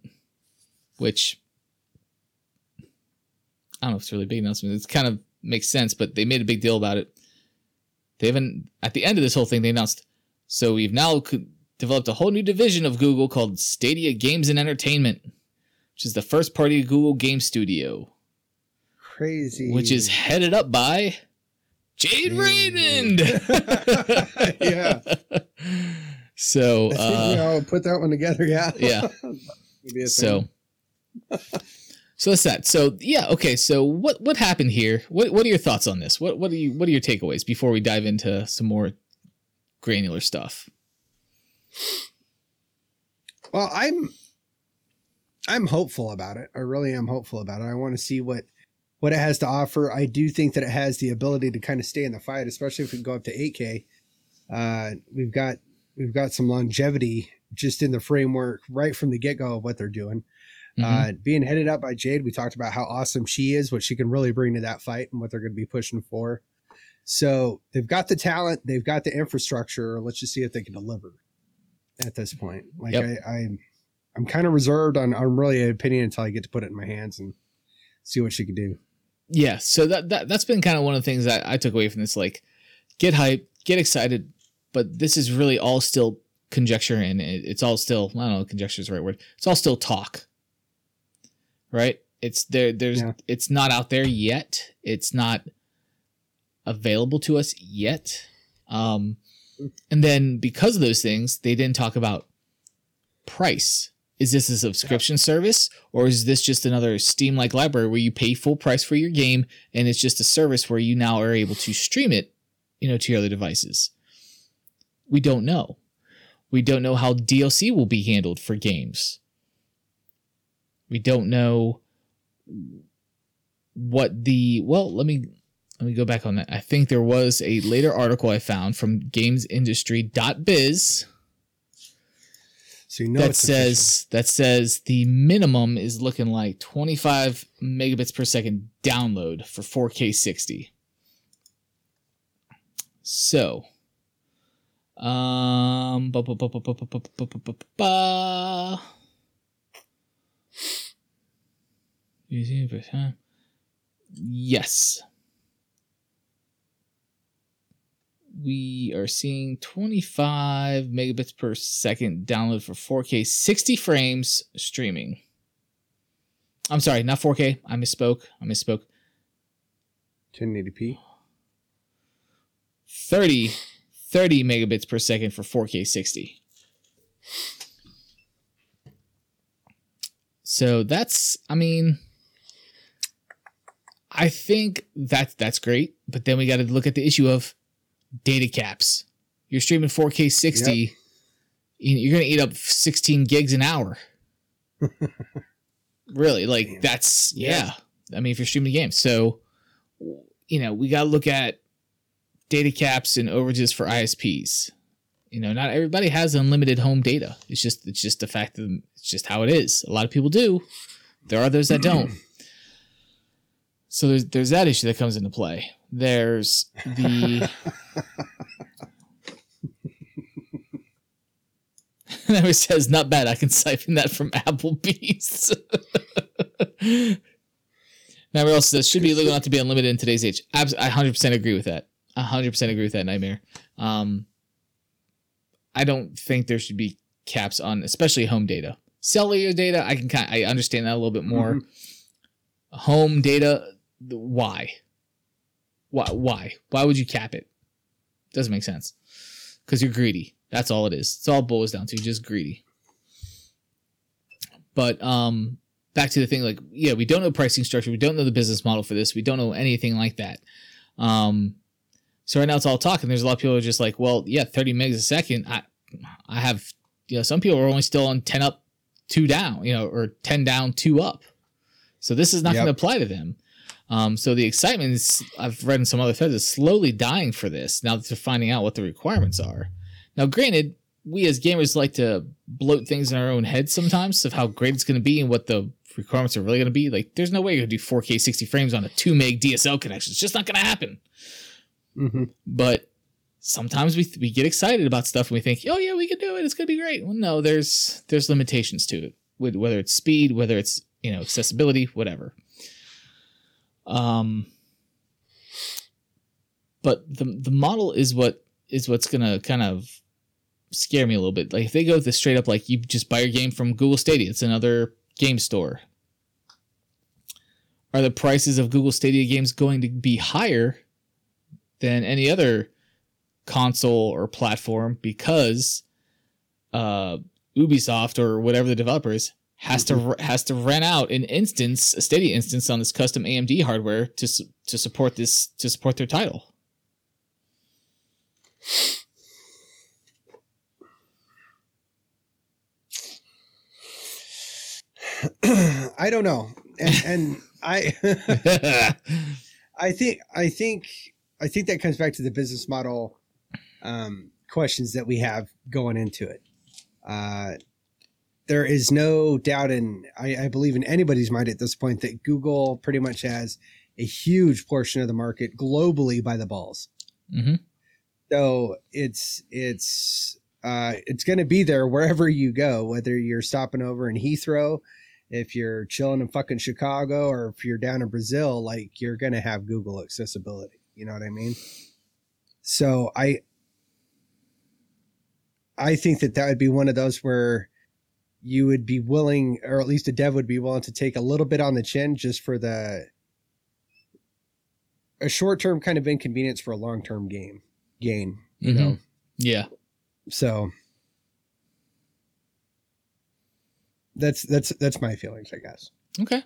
which I don't know if it's really a big announcement. It kind of makes sense, but they made a big deal about it. They haven't, at the end of this whole thing, they announced, so we've now developed a whole new division of Google called Stadia Games and Entertainment, which is the first party Google Game Studio. Crazy. Which is headed up by Jade Raymond. Yeah. So, I think uh, I'll put that one together. Yeah. Yeah. So, so that's that. So, yeah. Okay. So what, what happened here? What, what are your thoughts on this? What, what are you, what are your takeaways before we dive into some more granular stuff? Well, I'm, I'm hopeful about it. I really am hopeful about it. I want to see what, what it has to offer. I do think that it has the ability to kind of stay in the fight, especially if we can go up to eight K. Uh, we've got we've got some longevity just in the framework right from the get-go of what they're doing. Mm-hmm. Uh, being headed up by Jade, we talked about how awesome she is, what she can really bring to that fight and what they're going to be pushing for. So they've got the talent. They've got the infrastructure. Let's just see if they can deliver at this point. Like yep. I, I I'm kind of reserved on, on really an opinion until I get to put it in my hands and see what she can do. Yeah. So that, that, that's been kind of one of the things that I took away from this, like get hyped, get excited, but this is really all still conjecture. And it, it's all still, I don't know, conjecture is the right word. It's all still talk, right? It's there. There's, yeah. It's not out there yet. It's not available to us yet. Um, and then because of those things, they didn't talk about price. Is this a subscription service, or is this just another Steam-like library where you pay full price for your game and it's just a service where you now are able to stream it, you know, to your other devices? We don't know. We don't know how D L C will be handled for games. We don't know what the, well, let me let me go back on that. I think there was a later article I found from games industry dot biz. So you know that says that says the minimum is looking like twenty-five megabits per second download for four K sixty. So, um, yes, we are seeing twenty-five megabits per second download for four K sixty frames streaming. I'm sorry, not four K. I misspoke. I misspoke. ten eighty p. thirty, thirty megabits per second for four K sixty. So that's, I mean, I think that that's great. But then we got to look at the issue of data caps. You're streaming four K sixty. Yep. You're going to eat up sixteen gigs an hour. Really? Like Damn. That's, yeah. yeah. I mean, if you're streaming games. So, you know, we got to look at data caps and overages for I S Ps. You know, not everybody has unlimited home data. It's just, it's just the fact that it's just how it is. A lot of people do. There are those that don't. So there's, there's that issue that comes into play. There's the and it says not bad. I can siphon that from Applebee's. Now, what else says should be illegal not to be unlimited in today's age. Abs- I one hundred percent agree with that. one hundred percent agree with that nightmare. Um, I I don't think there should be caps on, especially home data. Cellular data, I can kind of, I understand that a little bit more. Mm-hmm. Home data, why? Why? Why? Why would you cap it? Doesn't make sense. Because you're greedy. That's all it is. It's all it boils down to, just greedy. But um, back to the thing, like, yeah, we don't know pricing structure. We don't know the business model for this. We don't know anything like that. Um, so right now it's all talk, and there's a lot of people who are just like, well, yeah, thirty megs a second. I I have, you know, some people are only still on ten up, two down, you know, or ten down, two up. So this is not yep. going to apply to them. Um, so the excitement is, I've read in some other threads, is slowly dying for this now that they're finding out what the requirements are. Now, granted, we as gamers like to bloat things in our own heads sometimes of how great it's going to be and what the requirements are really going to be. Like, there's no way you're going to do four K sixty frames on a two meg D S L connection. It's just not going to happen. Mm-hmm. But sometimes we we get excited about stuff and we think, oh, yeah, we can do it. It's going to be great. Well, no, there's there's limitations to it, with whether it's speed, whether it's, you know, accessibility, whatever. Um, but the the model is what is what's going to kind of scare me a little bit. Like, if they go with this straight up, like, you just buy your game from Google Stadia, it's another game store. Are the prices of Google Stadia games going to be higher than any other console or platform because uh, Ubisoft or whatever the developer is has mm-hmm. to has to rent out an instance, a Stadia instance on this custom A M D hardware to su- to support this to support their title? I don't know, and, and I I think I think I think that comes back to the business model um, questions that we have going into it. Uh, there is no doubt in, I, I believe in anybody's mind at this point, that Google pretty much has a huge portion of the market globally by the balls. Mm-hmm. So it's it's uh, it's going to be there wherever you go, whether you're stopping over in Heathrow, if you're chilling in fucking Chicago, or if you're down in Brazil, like, you're going to have Google accessibility. You know what I mean? So I, I think that that would be one of those where you would be willing, or at least a dev would be willing to take a little bit on the chin just for the, a short-term kind of inconvenience for a long-term game gain, you mm-hmm. know? Yeah. So that's, that's, that's my feelings, I guess. Okay.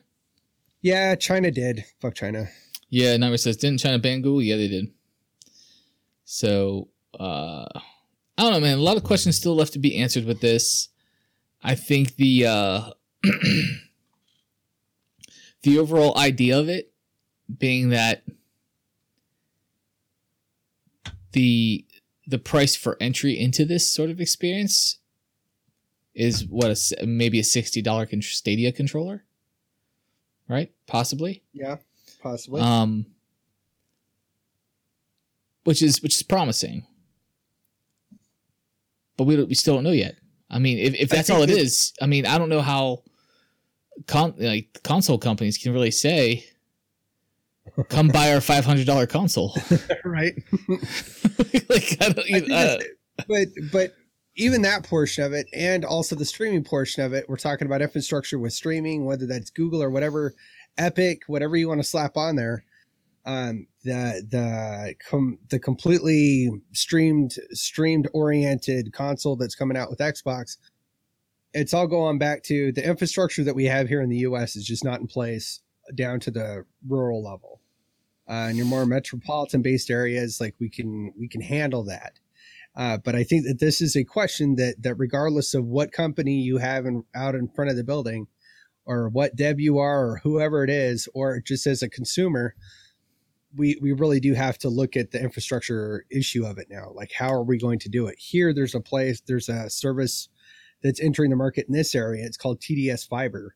Yeah. China did. Fuck China. Yeah, Nightmare says, didn't China ban Google? Yeah, they did. So, uh, I don't know, man. A lot of questions still left to be answered with this. I think the uh, the overall idea of it being that the the price for entry into this sort of experience is what a, maybe a sixty dollars Stadia controller, right? Possibly. Yeah. Possibly. Um, which is which is promising, but we don't, we still don't know yet. I mean, if, if that's all it is, I mean, I don't know how con- like console companies can really say, "Come buy our five hundred dollar console," right? Like, I don't, you, I think uh, but but even that portion of it, and also the streaming portion of it, we're talking about infrastructure with streaming, whether that's Google or whatever. Epic, whatever you want to slap on there, um, the the com- the completely streamed streamed oriented console that's coming out with Xbox, it's all going back to the infrastructure that we have here in the U S is just not in place down to the rural level. Uh, in your more metropolitan based areas, like we can we can handle that, uh, but I think that this is a question that that regardless of what company you have in, out in front of the building, or what dev you are, or whoever it is, or just as a consumer, we we really do have to look at the infrastructure issue of it now. Like, how are we going to do it? Here, there's a place, there's a service that's entering the market in this area. It's called T D S Fiber,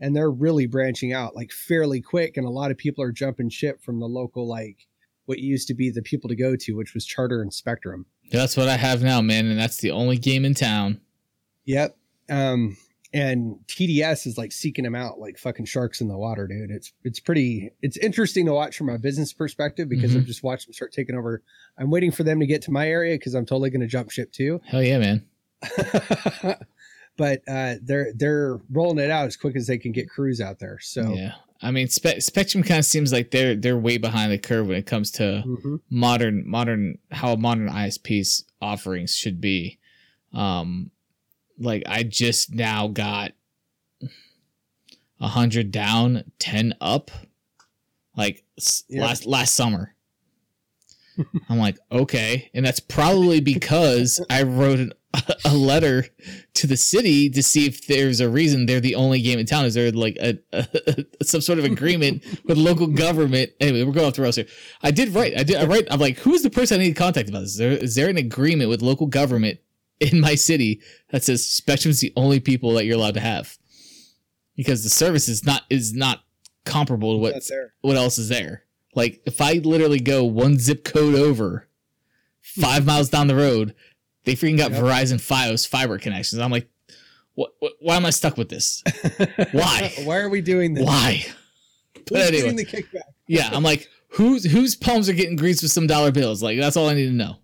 and they're really branching out like fairly quick. And a lot of people are jumping ship from the local, like what used to be the people to go to, which was Charter and Spectrum. That's what I have now, man, and that's the only game in town. Yep. Um, And T D S is like seeking them out like fucking sharks in the water, dude. It's it's pretty it's interesting to watch from a business perspective, because mm-hmm. I've just watched them start taking over. I'm waiting for them to get to my area because I'm totally going to jump ship too. Hell yeah, man. But uh, they're they're rolling it out as quick as they can get crews out there. So yeah, I mean, Spe- Spectrum kind of seems like they're they're way behind the curve when it comes to mm-hmm. modern modern how modern I S Ps offerings should be. Um, Like, I just now got one hundred down, ten up, like, yeah. last last summer. I'm like, okay. And that's probably because I wrote an, a letter to the city to see if there's a reason they're the only game in town. Is there, like, a, a, a some sort of agreement with local government? Anyway, we're going off the rails here. I did write. I did I write. I'm like, who is the person I need to contact about this? Is there, is there an agreement with local government in my city that says Spectrum's the only people that you're allowed to have, because the service is not is not comparable to what what else is there? Like, if I literally go one zip code over, five miles down the road, they freaking got yep. Verizon Fios fiber connections. I'm like, what? what why am I stuck with this? Why? Why are we doing this? Why? But anyway, the kickback? Yeah, I'm like, whose whose palms are getting greased with some dollar bills? Like, that's all I need to know.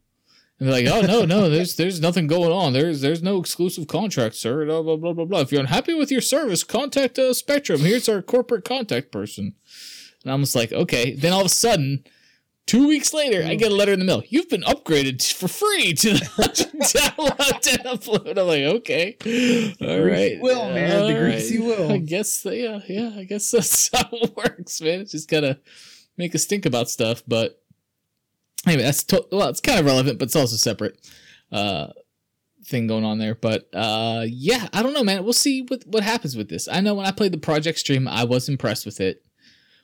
And they're like, oh, no, no, there's there's nothing going on. There's there's no exclusive contract, sir. Blah, blah, blah, blah, blah. If you're unhappy with your service, contact uh, Spectrum. Here's our corporate contact person. And I'm just like, okay. Then all of a sudden, two weeks later, I get a letter in the mail. You've been upgraded for free to the download and upload. I'm like, okay. All right. Will, man. All the greasy right. will. I guess, yeah, yeah. I guess that's how it works, man. It's just got to make us think about stuff, but. Anyway, that's to- well, it's kind of relevant, but it's also separate uh, thing going on there. But uh, yeah, I don't know, man. We'll see what, what happens with this. I know when I played the Project stream, I was impressed with it.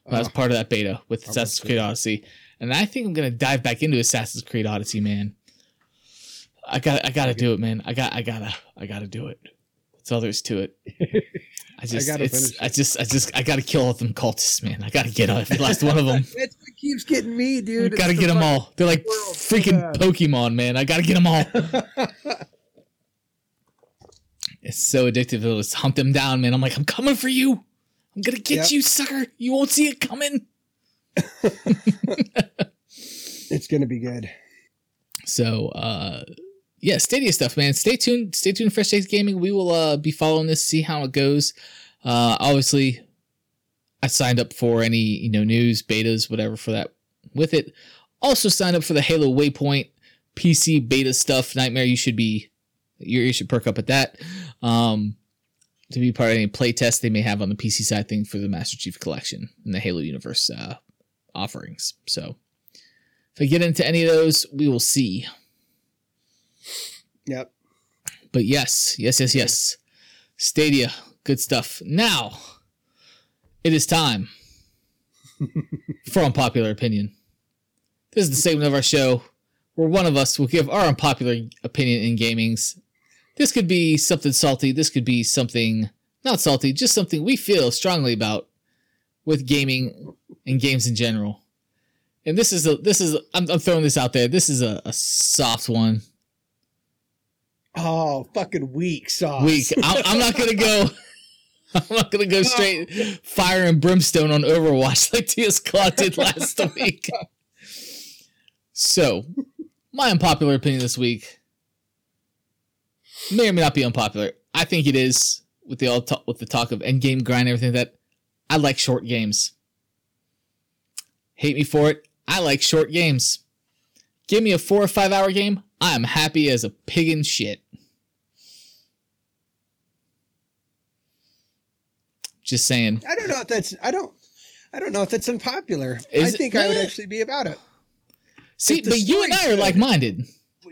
When uh, I was part of that beta with Assassin's Creed Odyssey, and I think I'm gonna dive back into Assassin's Creed Odyssey, man. I got I gotta do it, man. I got I gotta I gotta do it. That's all there is to it. I just, I, it's, I just, I just, I gotta kill all them cultists, man. I gotta get every last one of them. That's what keeps getting me, dude. I gotta get them all. They're like world. freaking yeah. Pokemon, man. I gotta get them all. It's so addictive. It'll just hunt them down, man. I'm like, I'm coming for you. I'm gonna get yep. you, sucker. You won't see it coming. It's gonna be good. So, uh, yeah, Stadia stuff, man. Stay tuned. Stay tuned for Stadia Gaming. We will uh, be following this, see how it goes. Uh, obviously, I signed up for any you know news, betas, whatever for that with it. Also signed up for the Halo Waypoint P C beta stuff. Nightmare, you should be, you should perk up at that um, to be part of any playtest they may have on the P C side thing for the Master Chief Collection and the Halo Universe uh, offerings. So if I get into any of those, we will see. Yep. But yes, yes, yes, yes. Stadia, good stuff. Now, it is time for Unpopular Opinion. This is the segment of our show where one of us will give our unpopular opinion in gamings. This could be something salty. This could be something not salty, just something we feel strongly about with gaming and games in general. And this is, a, this is a, I'm, I'm throwing this out there. This is a, a soft one. Oh, fucking weak sauce. Weak. I'm, I'm not gonna go. I'm not gonna go straight fire and brimstone on Overwatch like T S Claude did last week. So, my unpopular opinion this week may or may not be unpopular. I think it is with the all talk, with the talk of endgame grind and everything that. I like short games. Hate me for it. I like short games. Give me a four or five hour game. I'm happy as a pig in shit. Just saying. I don't know if that's I don't I don't know if that's unpopular. Is I think it, I would actually be about it. See, but you and I are like-minded.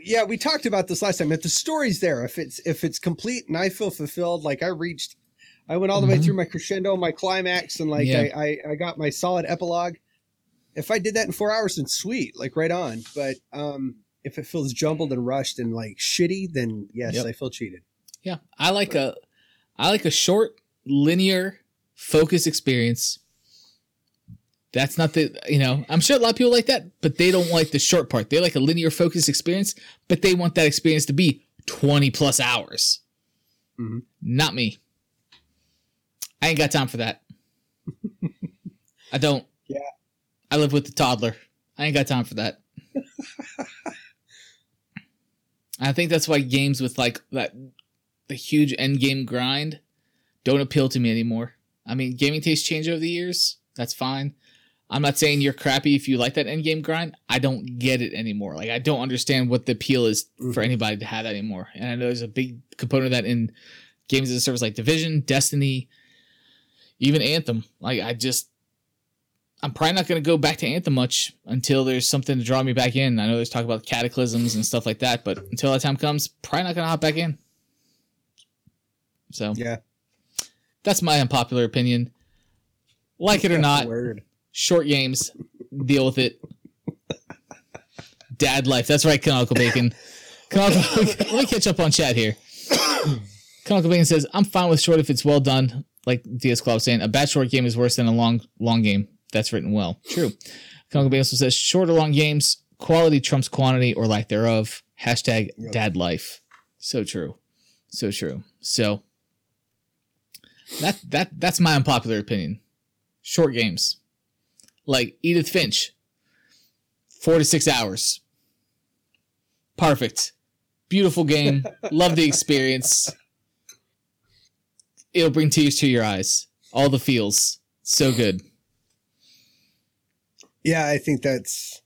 Yeah, we talked about this last time. If the story's there, if it's if it's complete and I feel fulfilled, like I reached I went all the mm-hmm. way through my crescendo, my climax, and like yeah. I, I, I got my solid epilogue. If I did that in four hours, then sweet, like right on. But um if it feels jumbled and rushed and like shitty, then yes, yep. I feel cheated. Yeah. I like a, I like a short, linear, focused experience. That's not the, you know, I'm sure a lot of people like that, but they don't like the short part. They like a linear focused experience, but they want that experience to be twenty plus hours. Mm-hmm. Not me. I ain't got time for that. I don't. Yeah. I live with the toddler. I ain't got time for that. I think that's why games with like that the huge end game grind don't appeal to me anymore. I mean, gaming tastes change over the years. That's fine. I'm not saying you're crappy if you like that end game grind. I don't get it anymore. Like, I don't understand what the appeal is for anybody to have that anymore. And I know there's a big component of that in games as a service like Division, Destiny, even Anthem. Like, I just, I'm probably not going to go back to Anthem much until there's something to draw me back in. I know there's talk about cataclysms and stuff like that, but until that time comes, probably not going to hop back in. So, yeah, that's my unpopular opinion. Like it or not. Word. Short games, deal with it. Dad life. That's right, Canonical Bacon. Canonical, let me catch up on chat here. Canonical Bacon says, I'm fine with short if it's well done. Like D S Club was saying, a bad short game is worse than a long long game. That's written well. True. Canonical Bacon also says, short or long games, quality trumps quantity or lack thereof. Hashtag yep. Dad life. So true. So true. So that that that's my unpopular opinion. Short games. Like Edith Finch, four to six hours. Perfect. Beautiful game. Love the experience. It'll bring tears to your eyes. All the feels. So good. Yeah, I think that's...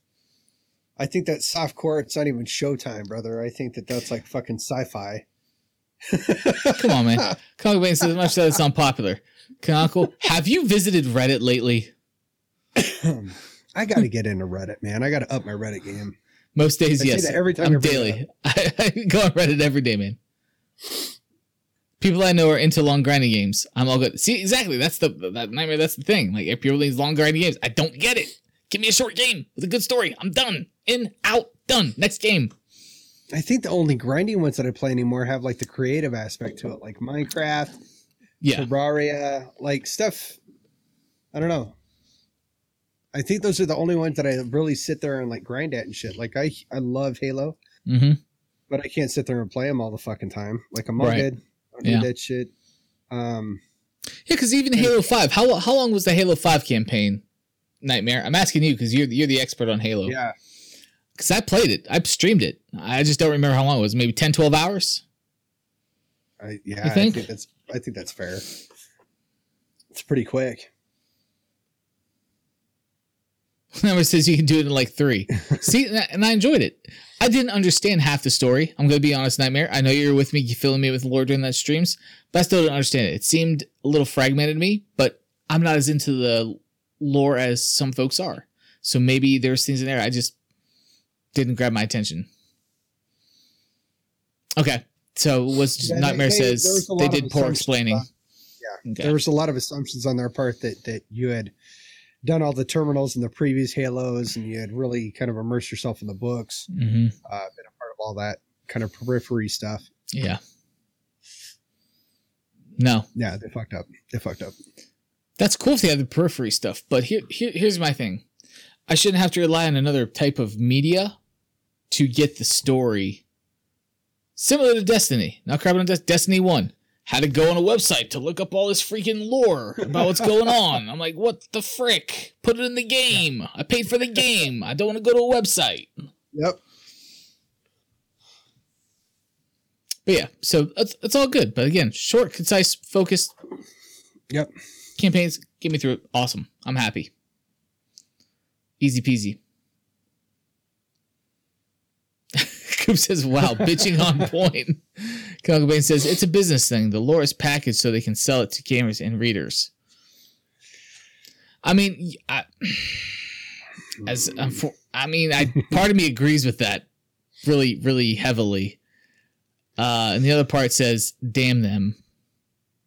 I think that softcore, it's not even Showtime, brother. I think that that's like fucking sci-fi. Come on, man. Canonical Bacon says, as much that it's unpopular. Canonical, have you visited Reddit lately? I got to get into Reddit, man. I got to up my Reddit game. Most days, I yes. Every time I'm daily. I, I go on Reddit every day, man. People I know are into long grinding games. I'm all good. See, exactly. That's the that nightmare. That's the thing. Like, if you're these long grinding games, I don't get it. Give me a short game with a good story. I'm done. In, out, done. Next game. I think the only grinding ones that I play anymore have like the creative aspect to it, like Minecraft, yeah. Terraria, like stuff. I don't know. I think those are the only ones that I really sit there and like grind at and shit. Like I, I love Halo, mm-hmm. but I can't sit there and play them all the fucking time. Like I'm all right. good. I don't yeah. need that shit. Um, yeah. Cause even Halo five, how, how long was the Halo five campaign nightmare? I'm asking you, cause you're, you're the expert on Halo. Yeah. Cause I played it. I streamed it. I just don't remember how long it was. Maybe ten, twelve hours. I, yeah. Think? I think that's, I think that's fair. It's pretty quick. Number says you can do it in like three. See, and I enjoyed it. I didn't understand half the story. I'm going to be honest, Nightmare. I know you were with me, filling me with lore during that streams, but I still didn't understand it. It seemed a little fragmented to me, but I'm not as into the lore as some folks are. So maybe there's things in there I just didn't grab my attention. Okay. So was yeah, Nightmare they, they, says they did poor explaining. About, yeah. Okay. There was a lot of assumptions on their part that, that you had done all the terminals in the previous Halos, and you had really kind of immersed yourself in the books, mm-hmm. uh, been a part of all that kind of periphery stuff. Yeah. No. Yeah, they fucked up. They fucked up. That's cool if they have the periphery stuff, but here, here here's my thing. I shouldn't have to rely on another type of media to get the story. Similar to Destiny. Not crapping on De- Destiny one. Had to go on a website to look up all this freaking lore about what's going on. I'm like, what the frick? Put it in the game. I paid for the game. I don't want to go to a website. Yep. But yeah, so it's, it's all good. But again, short, concise, focused. Yep. Campaigns, get me through it. Awesome. I'm happy. Easy peasy. Coop says, wow, bitching on point. Canonical Bacon says, it's a business thing. The lore is packaged so they can sell it to gamers and readers. I mean, I, as I'm for, I mean, I part of me agrees with that really, really heavily. Uh, and the other part says, damn them.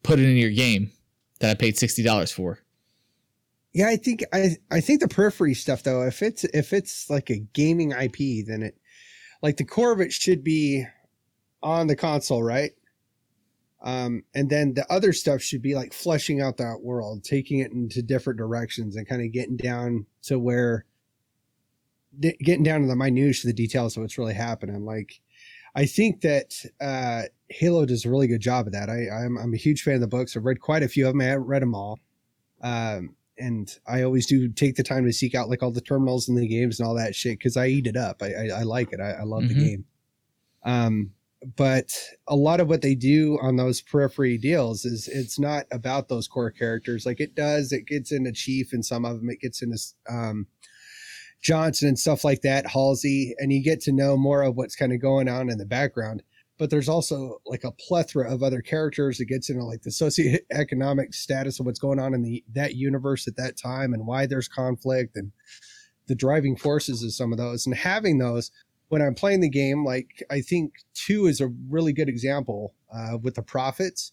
Put it in your game that I paid sixty dollars for. Yeah, I think I, I think the periphery stuff, though, if it's if it's like a gaming I P, then it like the core of it should be on the console, right? Um, and then the other stuff should be like fleshing out that world, taking it into different directions and kind of getting down to where, getting down to the minutiae, the details of what's really happening. Like, I think that uh, Halo does a really good job of that. I, I'm, I'm a huge fan of the books. I've read quite a few of them. I haven't read them all. Um, and I always do take the time to seek out like all the terminals and the games and all that shit because I eat it up. I, I, I like it. I, I love mm-hmm. the game. Um, but a lot of what they do on those periphery deals is it's not about those core characters. Like it does, it gets into Chief and some of them, it gets into um, Johnson and stuff like that, Halsey, and you get to know more of what's kind of going on in the background. But there's also like a plethora of other characters that gets into like the socioeconomic status of what's going on in the that universe at that time and why there's conflict and the driving forces of some of those. And having those when I'm playing the game, like I think two is a really good example uh, with the prophets.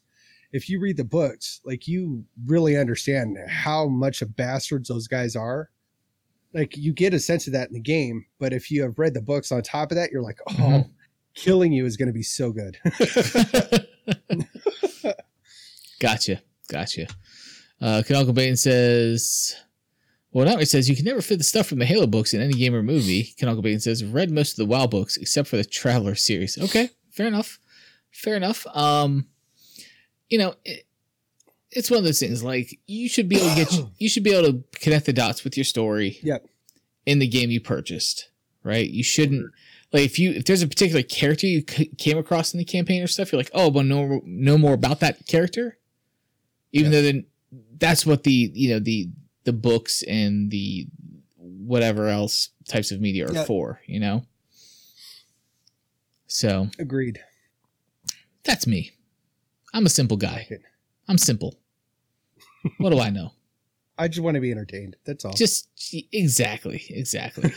If you read the books, like you really understand how much of bastards those guys are. Like you get a sense of that in the game. But if you have read the books on top of that, you're like, oh, mm-hmm. killing you is going to be so good. Gotcha. Gotcha. Uh, Canonical Bane says, well, now it says you can never fit the stuff from the Halo books in any game or movie. Canonical Bane says, read most of the WoW books except for the Traveler series. Okay. Fair enough. Fair enough. Um, you know, it, it's one of those things like you should be able to get, you should be able to connect the dots with your story yep. in the game you purchased, right? You shouldn't, Like if you if there's a particular character you c- came across in the campaign or stuff, you're like, oh, well, no, no more about that character, even yeah. though then that's what the you know the the books and the whatever else types of media are yeah. for, you know. So agreed. That's me. I'm a simple guy. Like I'm simple. What do I know? I just want to be entertained. That's all. Just exactly, exactly.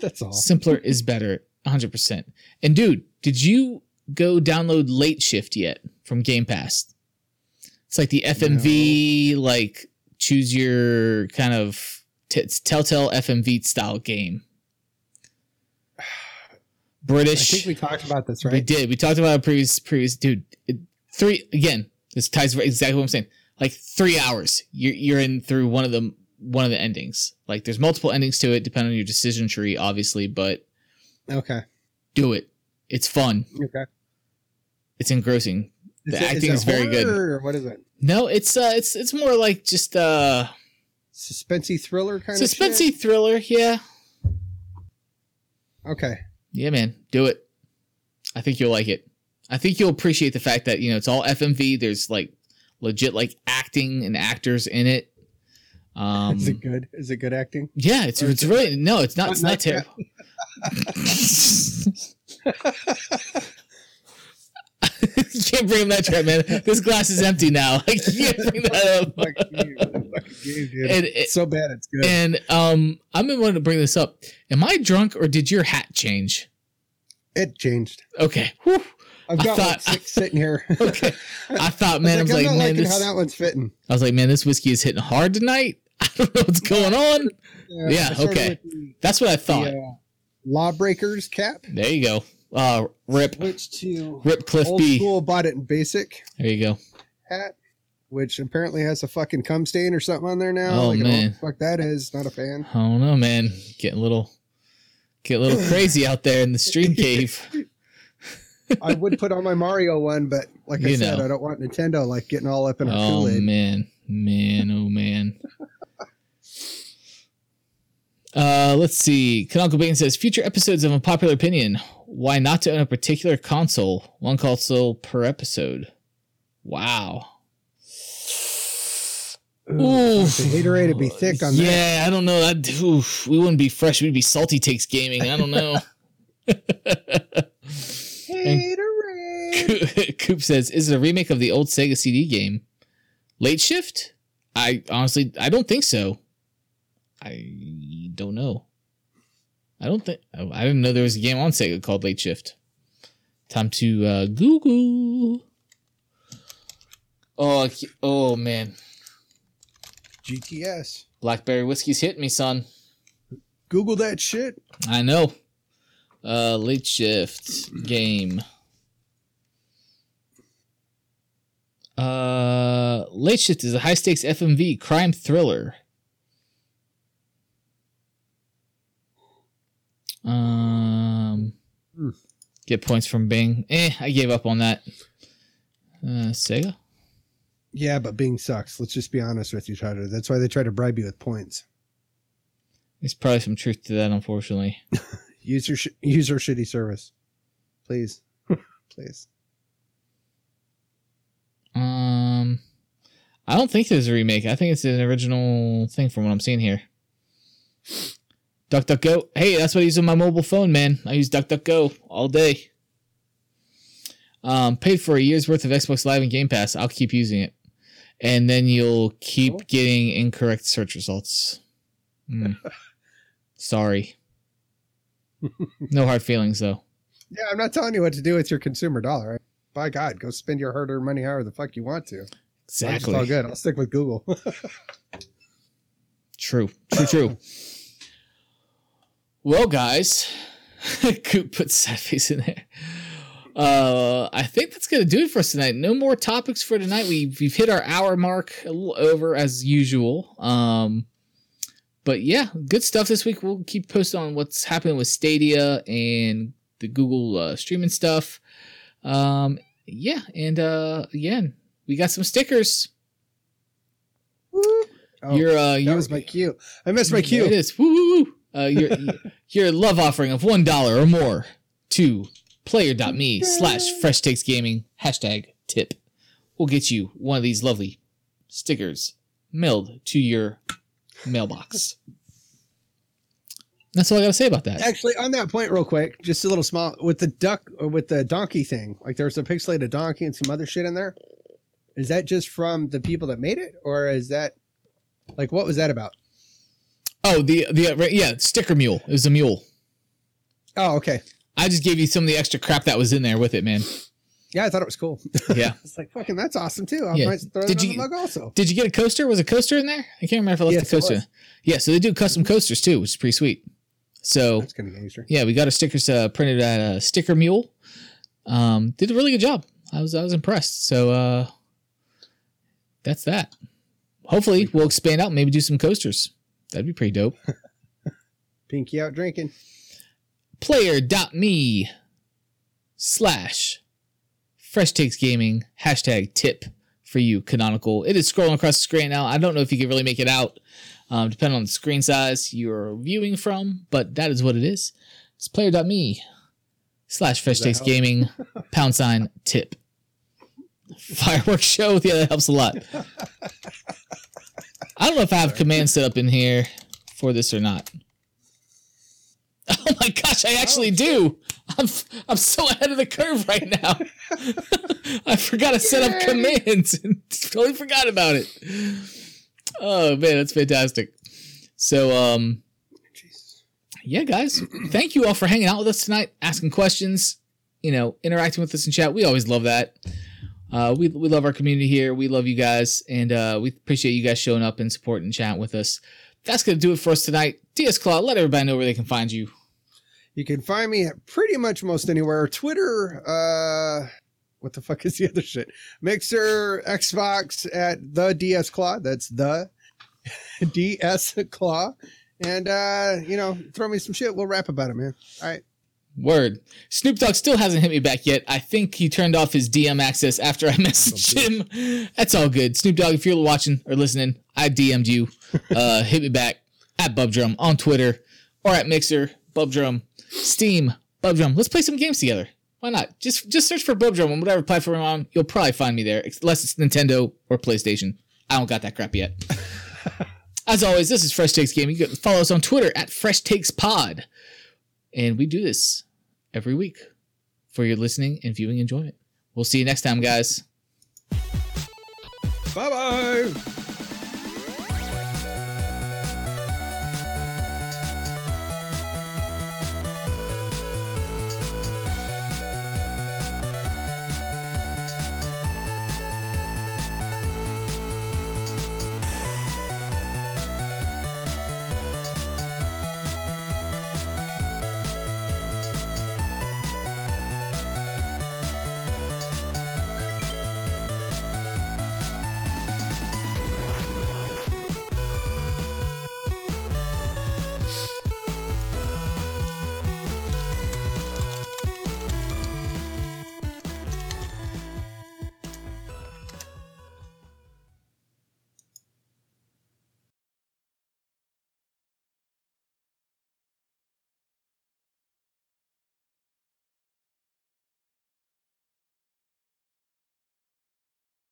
That's all. Simpler is better. one hundred percent. And dude, did you go download Late Shift yet from Game Pass? It's like the F M V, no. like choose your kind of t- Telltale F M V style game. British. I think we talked about this, right? We did. We talked about it previous, previous dude. It, three again. This ties exactly what I'm saying. Like three hours. You're you're in through one of the one of the endings. Like there's multiple endings to it, depending on your decision tree, obviously, but. Okay. Do it. It's fun. Okay. It's engrossing. The is it, acting is, it is very good. Or what is it? No, it's uh, it's it's more like just uh, suspensey thriller kind of. Suspensey thriller, yeah. Okay. Yeah, man, do it. I think you'll like it. I think you'll appreciate the fact that you know it's all F M V. There's like legit like acting and actors in it. Um, is it good? Is it good acting? Yeah, it's or it's really no, it's not. It's not, not terrible. You can't bring him that trap, man. This glass is empty now. I can't bring that up. And, it's so bad, it's good. And um, I've been wanting to bring this up. Am I drunk or did your hat change? It changed. Okay. Whew. I've got thought, like six I, sitting here. Okay. I thought, man, I was like, I was like, I'm like man, this, how that one's fitting. I was like, man, this whiskey is hitting hard tonight. I don't know what's going on. Yeah, yeah okay. The, That's what I thought. The, uh, Lawbreakers cap. There you go. Uh, rip. Switch to Rip Cliff old B. School bought it in basic. There you go. Hat, which apparently has a fucking cum stain or something on there now. Oh like man, fuck that is not a fan. I don't know, man. Getting a little, get a little crazy out there in the stream cave. I would put on my Mario one, but like you I said, know. I don't want Nintendo like getting all up in our oh, Kool-Aid. Oh man, man, oh man. Uh, let's see. Canonical Bane says, future episodes of Unpopular Opinion. Why not to own a particular console? One console per episode. Wow. Ooh, the haterade would be thick on yeah, that. Yeah, I don't know. I'd, oof, we wouldn't be fresh. We'd be Salty Takes Gaming. I don't know. Haterade. Coop says, is it a remake of the old Sega C D game? Late Shift? I honestly, I don't think so. I don't know. I don't think I didn't know there was a game on Sega called Late Shift. Time to uh, Google. Oh, oh man. G T S. Blackberry whiskey's hitting me, son. Google that shit. I know. Uh, Late Shift game. Uh, Late Shift is a high stakes F M V crime thriller. Um, Get points from Bing. Eh, I gave up on that. Uh, Sega? Yeah, but Bing sucks. Let's just be honest with each other. That's why they try to bribe you with points. There's probably some truth to that, unfortunately. Use your sh- use your shitty service. Please. Please. Um, I don't think there's a remake. I think it's an original thing from what I'm seeing here. DuckDuckGo. Hey, that's what I use on my mobile phone, man. I use DuckDuckGo all day. Um, paid for a year's worth of Xbox Live and Game Pass. I'll keep using it. And then you'll keep oh. getting incorrect search results. Mm. Sorry. No hard feelings, though. Yeah, I'm not telling you what to do with your consumer dollar. Right? By God, go spend your hard-earned money however the fuck you want to. Exactly. It's all good. I'll stick with Google. True. True, true. Well, guys, Coop put sad face in there. Uh, I think that's going to do it for us tonight. No more topics for tonight. We, we've hit our hour mark a little over as usual. Um, but yeah, good stuff this week. We'll keep posting on what's happening with Stadia and the Google uh, streaming stuff. Um, yeah. And uh, again, we got some stickers. Woo. Oh, your, uh, that your, was my cue. I missed my cue. It is. Woo, woo, woo. Uh, your your love offering of one dollar or more to player.me slash fresh takes gaming hashtag tip will get you one of these lovely stickers mailed to your mailbox. That's all I gotta say about that. Actually, on that point, real quick, just a little small with the duck or with the donkey thing. Like there was a pixelated donkey and some other shit in there. Is that just from the people that made it, or is that like what was that about? Oh, the, the, uh, yeah, sticker mule. It was a mule. Oh, okay. I just gave you some of the extra crap that was in there with it, man. Yeah, I thought it was cool. Yeah. It's like, fucking, that's awesome, too. I yeah. might throw did it you, on the mug also. Did you get a coaster? Was a coaster in there? I can't remember if I left yes, the coaster. Yeah, so they do custom coasters, too, which is pretty sweet. So, that's gonna be extra. Yeah, we got our stickers uh, printed at uh, Sticker Mule. Um, did a really good job. I was I was impressed. So, uh, that's that. Hopefully, we'll expand out and maybe do some coasters. That'd be pretty dope. Pinky out drinking. Player.me slash Fresh Takes Gaming hashtag tip for you, Canonical. It is scrolling across the screen now. I don't know if you can really make it out, um, depending on the screen size you're viewing from, but that is what it is. It's player.me slash Fresh Takes Gaming pound sign tip. Fireworks show. Yeah, that helps a lot. I don't know if I have commands set up in here for this or not. Oh my gosh, I actually do. I'm I'm so ahead of the curve right now. I forgot to set up commands and totally forgot about it. Oh man, that's fantastic. So um yeah, guys, thank you all for hanging out with us tonight, asking questions, you know, interacting with us in chat. We always love that. Uh, we we love our community here. We love you guys, and uh, we appreciate you guys showing up and supporting and chatting with us. That's going to do it for us tonight. D S Claw, let everybody know where they can find you. You can find me at pretty much most anywhere. Twitter, uh, what the fuck is the other shit? Mixer, Xbox at the D S Claw. That's the D S Claw. And, uh, you know, throw me some shit. We'll rap about it, man. All right. Word. Snoop Dogg still hasn't hit me back yet. I think he turned off his D M access after I messaged him. That's all good. Snoop Dogg, if you're watching or listening, I D M'd you. Uh, hit me back at BubDrum on Twitter or at Mixer, BubDrum, Steam, BubDrum. Let's play some games together. Why not? Just just search for BubDrum on whatever platform I'm on. You'll probably find me there, unless it's Nintendo or PlayStation. I don't got that crap yet. As always, this is Fresh Takes Gaming. You can follow us on Twitter at Fresh Takes Pod. And we do this every week for your listening and viewing enjoyment. We'll see you next time, guys. Bye-bye.